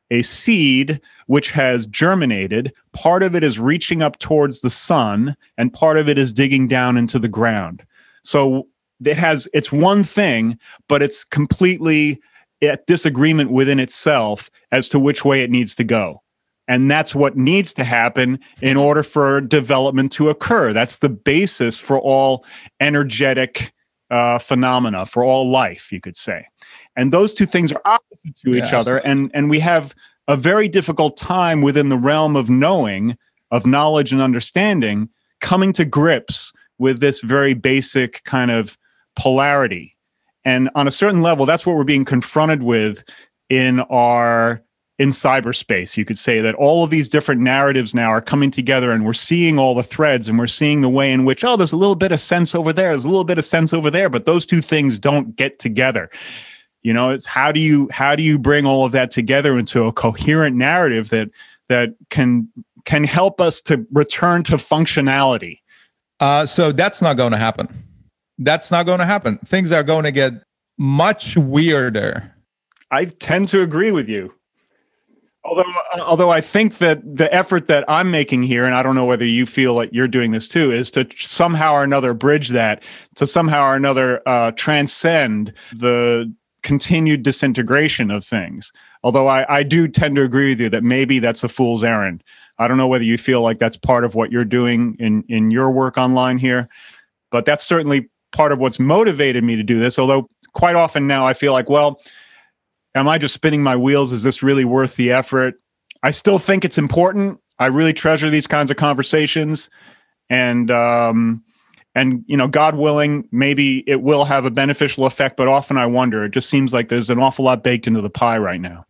a seed which has germinated. Part of it is reaching up towards the sun, and part of it is digging down into the ground. So it has, it's one thing, but it's completely at disagreement within itself as to which way it needs to go. And that's what needs to happen in order for development to occur. That's the basis for all energetic uh, phenomena, for all life, you could say. And those two things are opposite to yeah, each other. And, and we have a very difficult time within the realm of knowing, of knowledge and understanding, coming to grips with this very basic kind of polarity. And on a certain level, that's what we're being confronted with in our, in cyberspace. You could say that all of these different narratives now are coming together, and we're seeing all the threads, and we're seeing the way in which, oh, there's a little bit of sense over there, there's a little bit of sense over there, but those two things don't get together. You know, it's how do you how do you bring all of that together into a coherent narrative that that can can help us to return to functionality? Uh, so that's not going to happen. That's not going to happen. Things are going to get much weirder. I tend to agree with you. Although, although I think that the effort that I'm making here, and I don't know whether you feel like you're doing this too, is to somehow or another bridge that, to somehow or another uh, transcend the continued disintegration of things. Although I, I do tend to agree with you that maybe that's a fool's errand. I don't know whether you feel like that's part of what you're doing in, in your work online here, but that's certainly part of what's motivated me to do this. Although quite often now I feel like, well, am I just spinning my wheels? Is this really worth the effort? I still think it's important. I really treasure these kinds of conversations. And, um, and you know, God willing, maybe it will have a beneficial effect, but often I wonder. It just seems like there's an awful lot baked into the pie right now.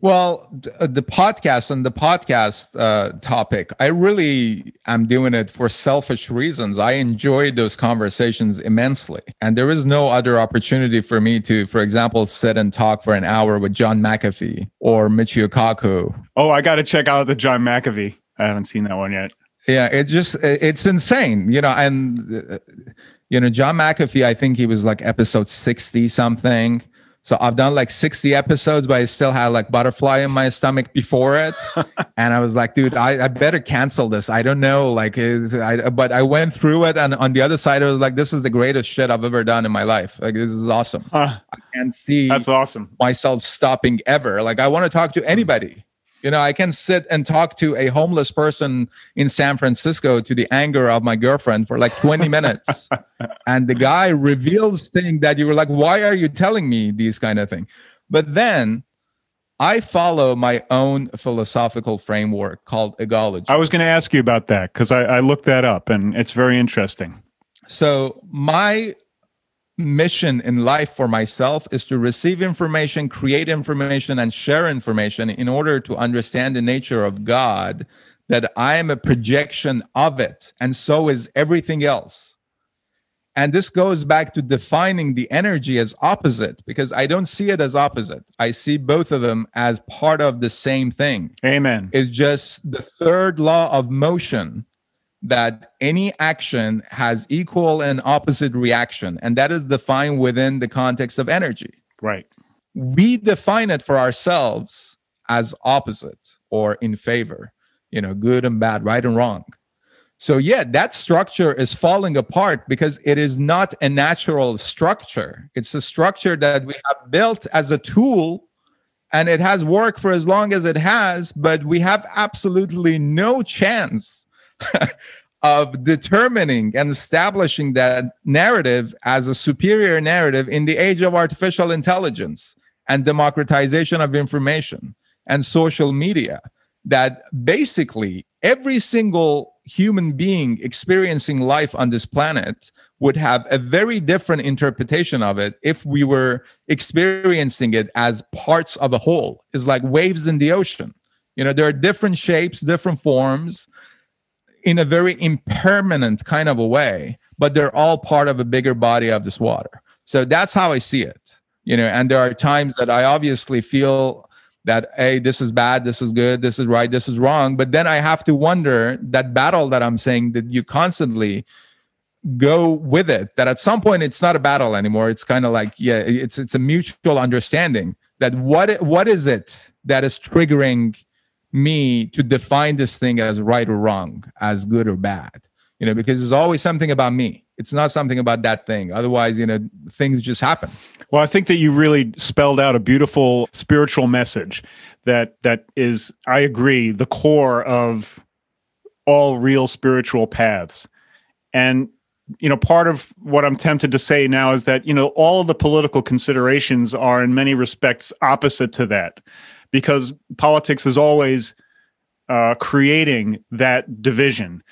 Well, the podcast and the podcast uh, topic, I really am doing it for selfish reasons. I enjoy those conversations immensely. And there is no other opportunity for me to, for example, sit and talk for an hour with John McAfee or Michio Kaku. Oh, I got to check out the John McAfee. I haven't seen that one yet. Yeah, it's just, it's insane. You know, and, you know, John McAfee, I think he was like episode sixty something. So I've done like sixty episodes, but I still had like butterfly in my stomach before it. And I was like, dude, I, I better cancel this. I don't know. Like, is, I, but I went through it. And on the other side, I was like, this is the greatest shit I've ever done in my life. Like, this is awesome. Huh. I can't see that's awesome. myself stopping ever. Like, I want to talk to anybody. You know, I can sit and talk to a homeless person in San Francisco to the anger of my girlfriend for like twenty minutes. And the guy reveals things that you were like, why are you telling me these kind of things? But then I follow my own philosophical framework called egology. I was going to ask you about that because I, I looked that up and it's very interesting. So my mission in life for myself is to receive information, create information, and share information in order to understand the nature of God, that I am a projection of it, and so is everything else. And this goes back to defining the energy as opposite, because I don't see it as opposite. I see both of them as part of the same thing. Amen. It's just the third law of motion, that any action has equal and opposite reaction, and that is defined within the context of energy. Right. We define it for ourselves as opposite or in favor, you know, good and bad, right and wrong. So yeah, that structure is falling apart because it is not a natural structure. It's a structure that we have built as a tool, and it has worked for as long as it has, but we have absolutely no chance of determining and establishing that narrative as a superior narrative in the age of artificial intelligence and democratization of information and social media, that basically every single human being experiencing life on this planet would have a very different interpretation of it if we were experiencing it as parts of a whole. It's like waves in the ocean. You know, there are different shapes, different forms in a very impermanent kind of a way, but they're all part of a bigger body of this water. So that's how I see it. You know, and there are times that I obviously feel that, hey, this is bad, this is good, this is right, this is wrong. But then I have to wonder, that battle that I'm saying that you constantly go with it, that at some point it's not a battle anymore. It's kind of like, yeah, it's it's a mutual understanding that what what is it that is triggering me to define this thing as right or wrong, as good or bad, you know, because there's always something about me. It's not something about that thing. Otherwise, you know, things just happen. Well, I think that you really spelled out a beautiful spiritual message that that is, I agree, the core of all real spiritual paths. And, you know, part of what I'm tempted to say now is that, you know, all of the political considerations are in many respects opposite to that, because politics is always uh, creating that division.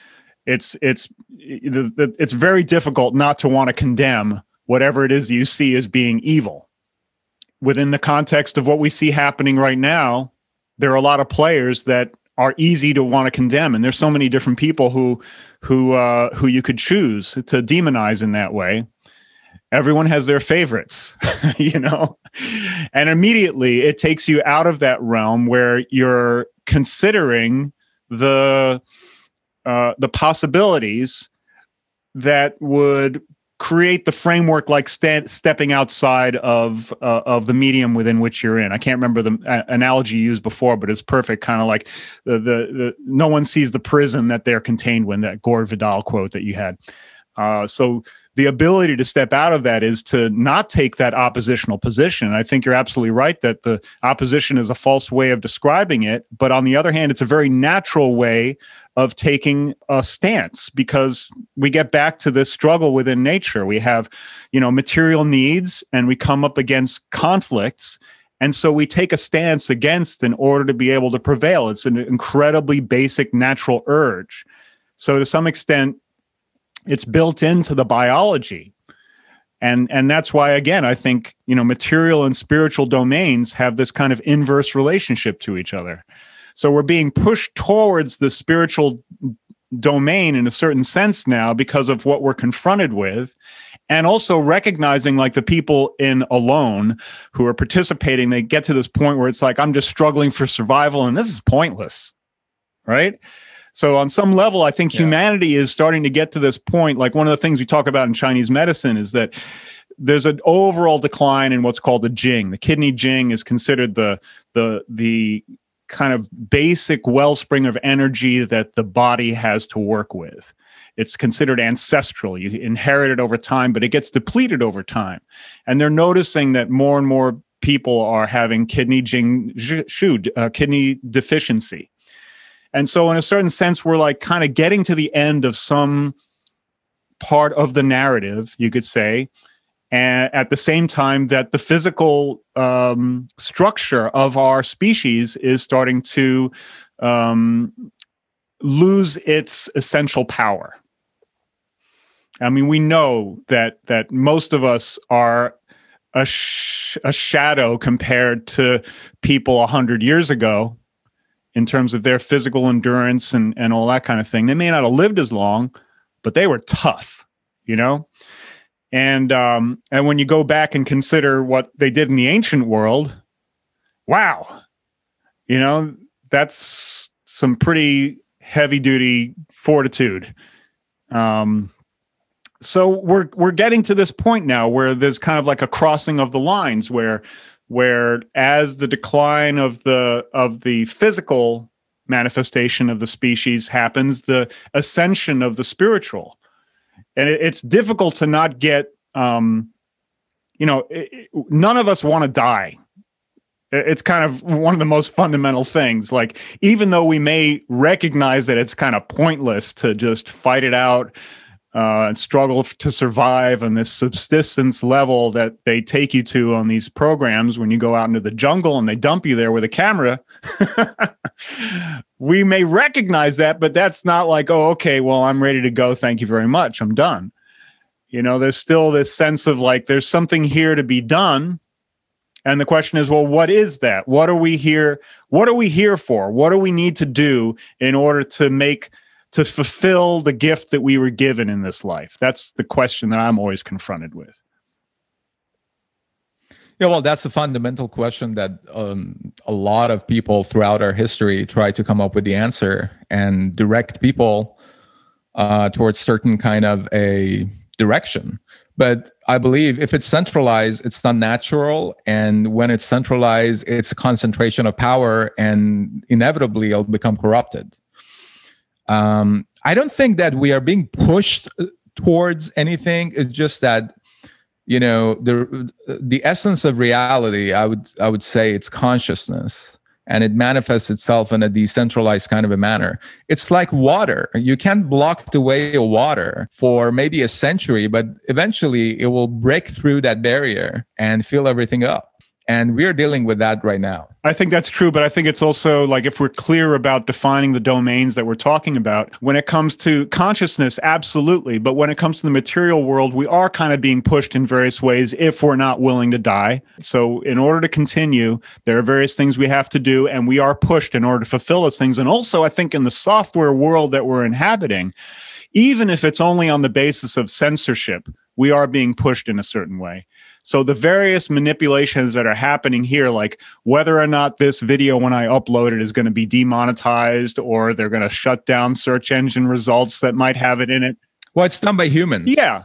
It's it's it's very difficult not to want to condemn whatever it is you see as being evil. Within the context of what we see happening right now, there are a lot of players that are easy to want to condemn, and there's so many different people who who uh, who you could choose to demonize in that way. Everyone has their favorites, you know, and immediately it takes you out of that realm where you're considering the. Uh, the possibilities that would create the framework, like st- stepping outside of uh, of the medium within which you're in. I can't remember the uh, analogy you used before, but it's perfect. Kind of like the, the the no one sees the prison that they're contained within. That Gore Vidal quote that you had. Uh, so the ability to step out of that is to not take that oppositional position. I think you're absolutely right that the opposition is a false way of describing it. But on the other hand, it's a very natural way of taking a stance, because we get back to this struggle within nature. We have, you know, material needs, and we come up against conflicts. And so we take a stance against in order to be able to prevail. It's an incredibly basic natural urge. So to some extent, it's built into the biology. And and that's why, again, I think, you know, material and spiritual domains have this kind of inverse relationship to each other. So we're being pushed towards the spiritual domain in a certain sense now because of what we're confronted with, and also recognizing, like, the people in Alone who are participating, they get to this point where it's like, I'm just struggling for survival and this is pointless, right? So on some level, I think yeah. humanity is starting to get to this point. Like, one of the things we talk about in Chinese medicine is that there's an overall decline in what's called the Jing. The kidney Jing is considered the the the kind of basic wellspring of energy that the body has to work with. It's considered ancestral. You inherit it over time, but it gets depleted over time. And they're noticing that more and more people are having kidney Jing shu, uh, kidney deficiency. And so in a certain sense, we're like kind of getting to the end of some part of the narrative, you could say, and at the same time that the physical um, structure of our species is starting to um, lose its essential power. I mean, we know that that most of us are a, sh- a shadow compared to people one hundred years ago, in terms of their physical endurance and, and all that kind of thing. They may not have lived as long, but they were tough, you know? And um, and when you go back and consider what they did in the ancient world, wow, you know, that's some pretty heavy-duty fortitude. Um, so we're we're getting to this point now where there's kind of like a crossing of the lines where where as the decline of the of the physical manifestation of the species happens, the ascension of the spiritual. And it, it's difficult to not get, um, you know, it, it, none of us want to die. It, it's kind of one of the most fundamental things. Like, even though we may recognize that it's kind of pointless to just fight it out uh, and struggle to survive on this subsistence level that they take you to on these programs when you go out into the jungle and they dump you there with a camera. We may recognize that, but that's not like, oh, okay, well, I'm ready to go. Thank you very much. I'm done. You know, there's still this sense of like, there's something here to be done. And the question is, well, what is that? What are we here? What are we here for? What do we need to do in order to make, to fulfill the gift that we were given in this life? That's the question that I'm always confronted with. Yeah, well, that's a fundamental question that um, a lot of people throughout our history try to come up with the answer and direct people uh, towards certain kind of a direction. But I believe if it's centralized, it's not natural. And when it's centralized, it's a concentration of power and inevitably it'll become corrupted. Um, I don't think that we are being pushed towards anything. It's just that, you know, the the essence of reality, I would I would say it's consciousness. And it manifests itself in a decentralized kind of a manner. It's like water. You can't block the way of water for maybe a century, but eventually it will break through that barrier and fill everything up. And we're dealing with that right now. I think that's true, but I think it's also like if we're clear about defining the domains that we're talking about, when it comes to consciousness, absolutely. But when it comes to the material world, we are kind of being pushed in various ways if we're not willing to die. So in order to continue, there are various things we have to do, and we are pushed in order to fulfill those things. And also, I think in the software world that we're inhabiting, even if it's only on the basis of censorship, we are being pushed in a certain way. So the various manipulations that are happening here, like whether or not this video when I upload it is going to be demonetized or they're going to shut down search engine results that might have it in it. Well, it's done by humans. Yeah.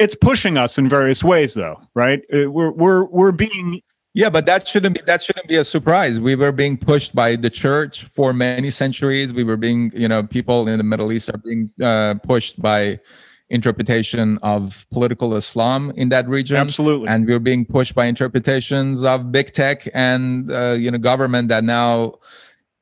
It's pushing us in various ways though, right? We're we're we're being Yeah, but that shouldn't be that shouldn't be a surprise. We were being pushed by the church for many centuries. We were being, you know, people in the Middle East are being uh, pushed by interpretation of political Islam in that region. Absolutely. And we're being pushed by interpretations of big tech and uh, you know government that now,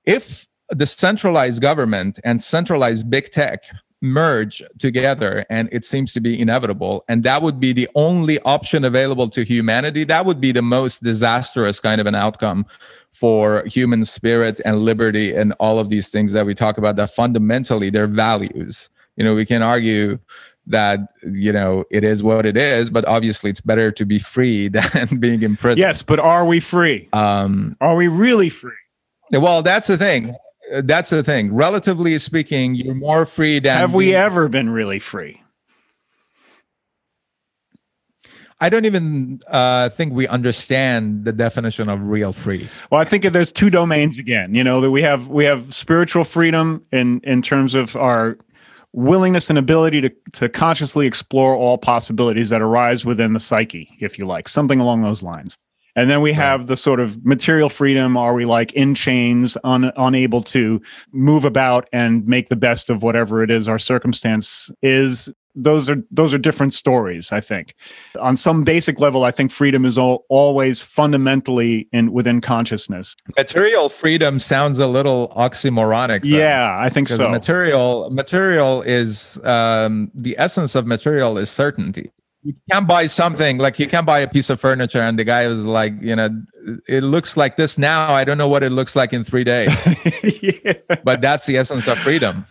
if the centralized government and centralized big tech merge together, and it seems to be inevitable, and that would be the only option available to humanity, that would be the most disastrous kind of an outcome for human spirit and liberty and all of these things that we talk about that fundamentally they're values. You know, we can argue that, you know, it is what it is, but obviously it's better to be free than being in prison. Yes, but are we free? Um, are we really free? Well, that's the thing. That's the thing. Relatively speaking, you're more free than... Have we ever been really free? I don't even uh, think we understand the definition of real free. Well, I think there's two domains again, you know, that we have we have spiritual freedom in, in terms of our willingness and ability to, to consciously explore all possibilities that arise within the psyche, if you like, something along those lines. And then we have the sort of material freedom. Are we like in chains, un, unable to move about and make the best of whatever it is our circumstance is? Those are those are different stories, I think. On some basic level, I think freedom is all, always fundamentally in within consciousness. Material freedom sounds a little oxymoronic, though. Yeah, I think so. Material, material is um, the essence of material is certainty. You can't buy something, like you can't buy a piece of furniture and the guy is like, you know, it looks like this now. I don't know what it looks like in three days. Yeah. But that's the essence of freedom.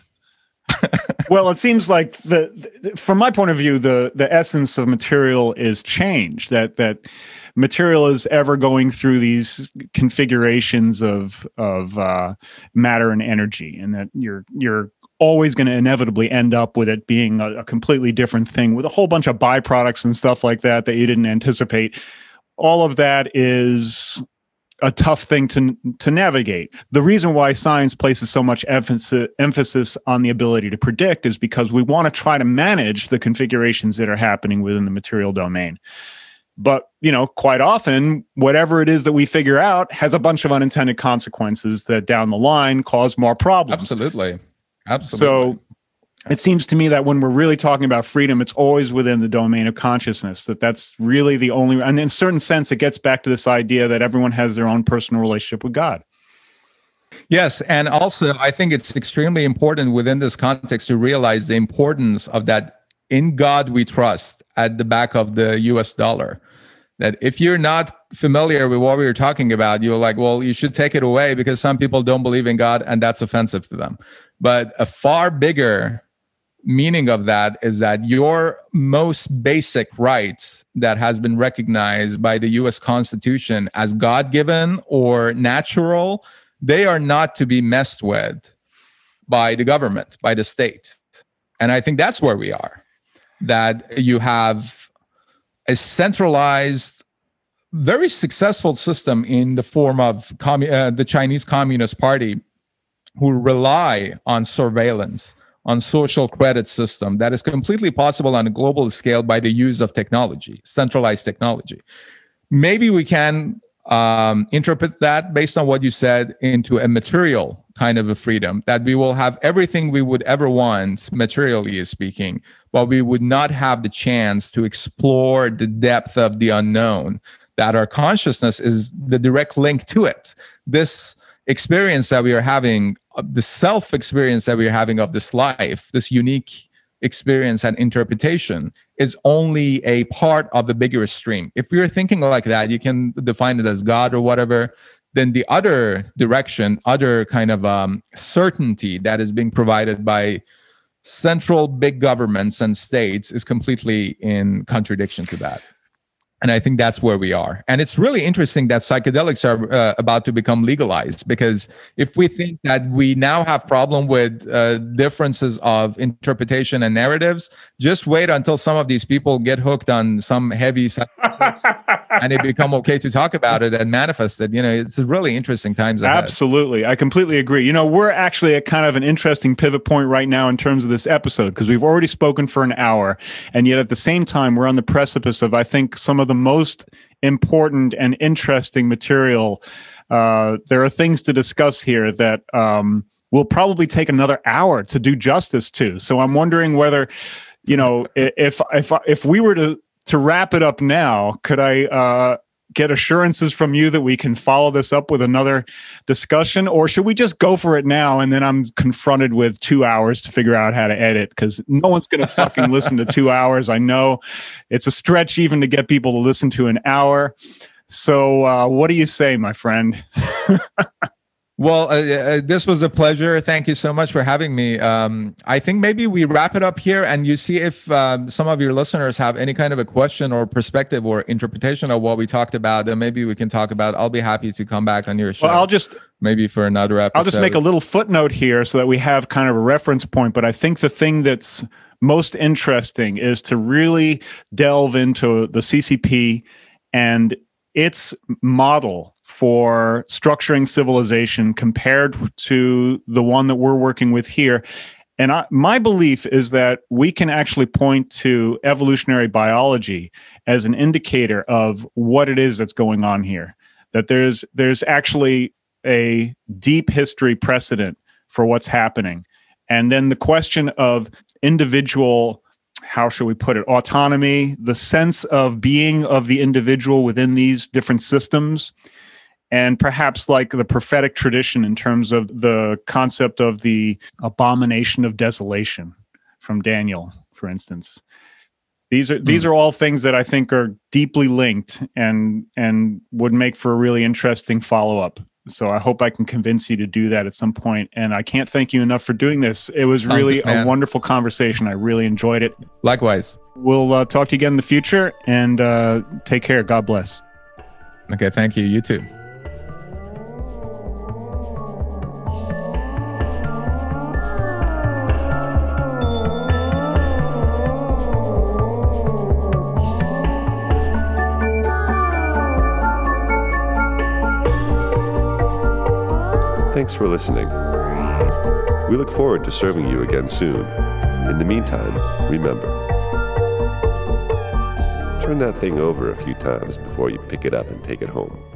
Well, it seems like the, the from my point of view, the the essence of material is change, that that material is ever going through these configurations of of uh, matter and energy, and that you're you're always going to inevitably end up with it being a, a completely different thing with a whole bunch of byproducts and stuff like that that you didn't anticipate. All of that is a tough thing to to navigate. The reason why science places so much emphasis, emphasis on the ability to predict is because we want to try to manage the configurations that are happening within the material domain. But, you know, quite often, whatever it is that we figure out has a bunch of unintended consequences that down the line cause more problems. Absolutely. Absolutely. So it seems to me that when we're really talking about freedom, it's always within the domain of consciousness, that that's really the only, and in a certain sense, it gets back to this idea that everyone has their own personal relationship with God. Yes. And also, I think it's extremely important within this context to realize the importance of that in God we trust at the back of the U S dollar. That if you're not familiar with what we were talking about, you're like, well, you should take it away because some people don't believe in God and that's offensive to them. But a far bigger meaning of that is that your most basic rights that has been recognized by the U S Constitution as God-given or natural, they are not to be messed with by the government, by the state. And I think that's where we are, that you have a centralized, very successful system in the form of commun- uh, the Chinese Communist Party, who rely on surveillance, on social credit system that is completely possible on a global scale by the use of technology, centralized technology. Maybe we can um, interpret that based on what you said into a material kind of a freedom, that we will have everything we would ever want, materially speaking, but we would not have the chance to explore the depth of the unknown, that our consciousness is the direct link to it. This experience that we are having, the self-experience that we are having of this life, this unique experience and interpretation, is only a part of the bigger stream. If you're thinking like that, you can define it as God or whatever. Then the other direction, other kind of um, certainty that is being provided by central big governments and states is completely in contradiction to that. And I think that's where we are. And it's really interesting that psychedelics are uh, about to become legalized, because if we think that we now have problem with uh, differences of interpretation and narratives, just wait until some of these people get hooked on some heavy psychedelics and it become okay to talk about it and manifest it. You know, it's really interesting times ahead. Absolutely. I completely agree. You know, we're actually at kind of an interesting pivot point right now in terms of this episode, because we've already spoken for an hour. And yet at the same time, we're on the precipice of, I think, some of the most important and interesting material. Uh, there are things to discuss here that um, will probably take another hour to do justice to. So I'm wondering whether, you know, if if if we were to to wrap it up now, could I uh, get assurances from you that we can follow this up with another discussion, or should we just go for it now and then I'm confronted with two hours to figure out how to edit, because no one's going to fucking listen to two hours. I know it's a stretch even to get people to listen to an hour. So uh, what do you say, my friend? Well, uh, uh, this was a pleasure. Thank you so much for having me. Um, I think maybe we wrap it up here and you see if um, some of your listeners have any kind of a question or perspective or interpretation of what we talked about, then maybe we can talk about. I'll be happy to come back on your show. Well, I'll just... Maybe for another episode. I'll just make a little footnote here so that we have kind of a reference point. But I think the thing that's most interesting is to really delve into the C C P and its model for structuring civilization compared to the one that we're working with here. And I, my belief is that we can actually point to evolutionary biology as an indicator of what it is that's going on here. That there's there's actually a deep history precedent for what's happening. And then the question of individual, how should we put it, autonomy, the sense of being of the individual within these different systems, and perhaps like the prophetic tradition in terms of the concept of the abomination of desolation from Daniel, for instance. These are mm. these are all things that I think are deeply linked and and would make for a really interesting follow-up. So I hope I can convince you to do that at some point. And I can't thank you enough for doing this. It was Sounds really a wonderful conversation. I really enjoyed it. Likewise. We'll uh, talk to you again in the future, and uh, take care. God bless. Okay. Thank you. You too. Thanks for listening. We look forward to serving you again soon. In the meantime, remember, turn that thing over a few times before you pick it up and take it home.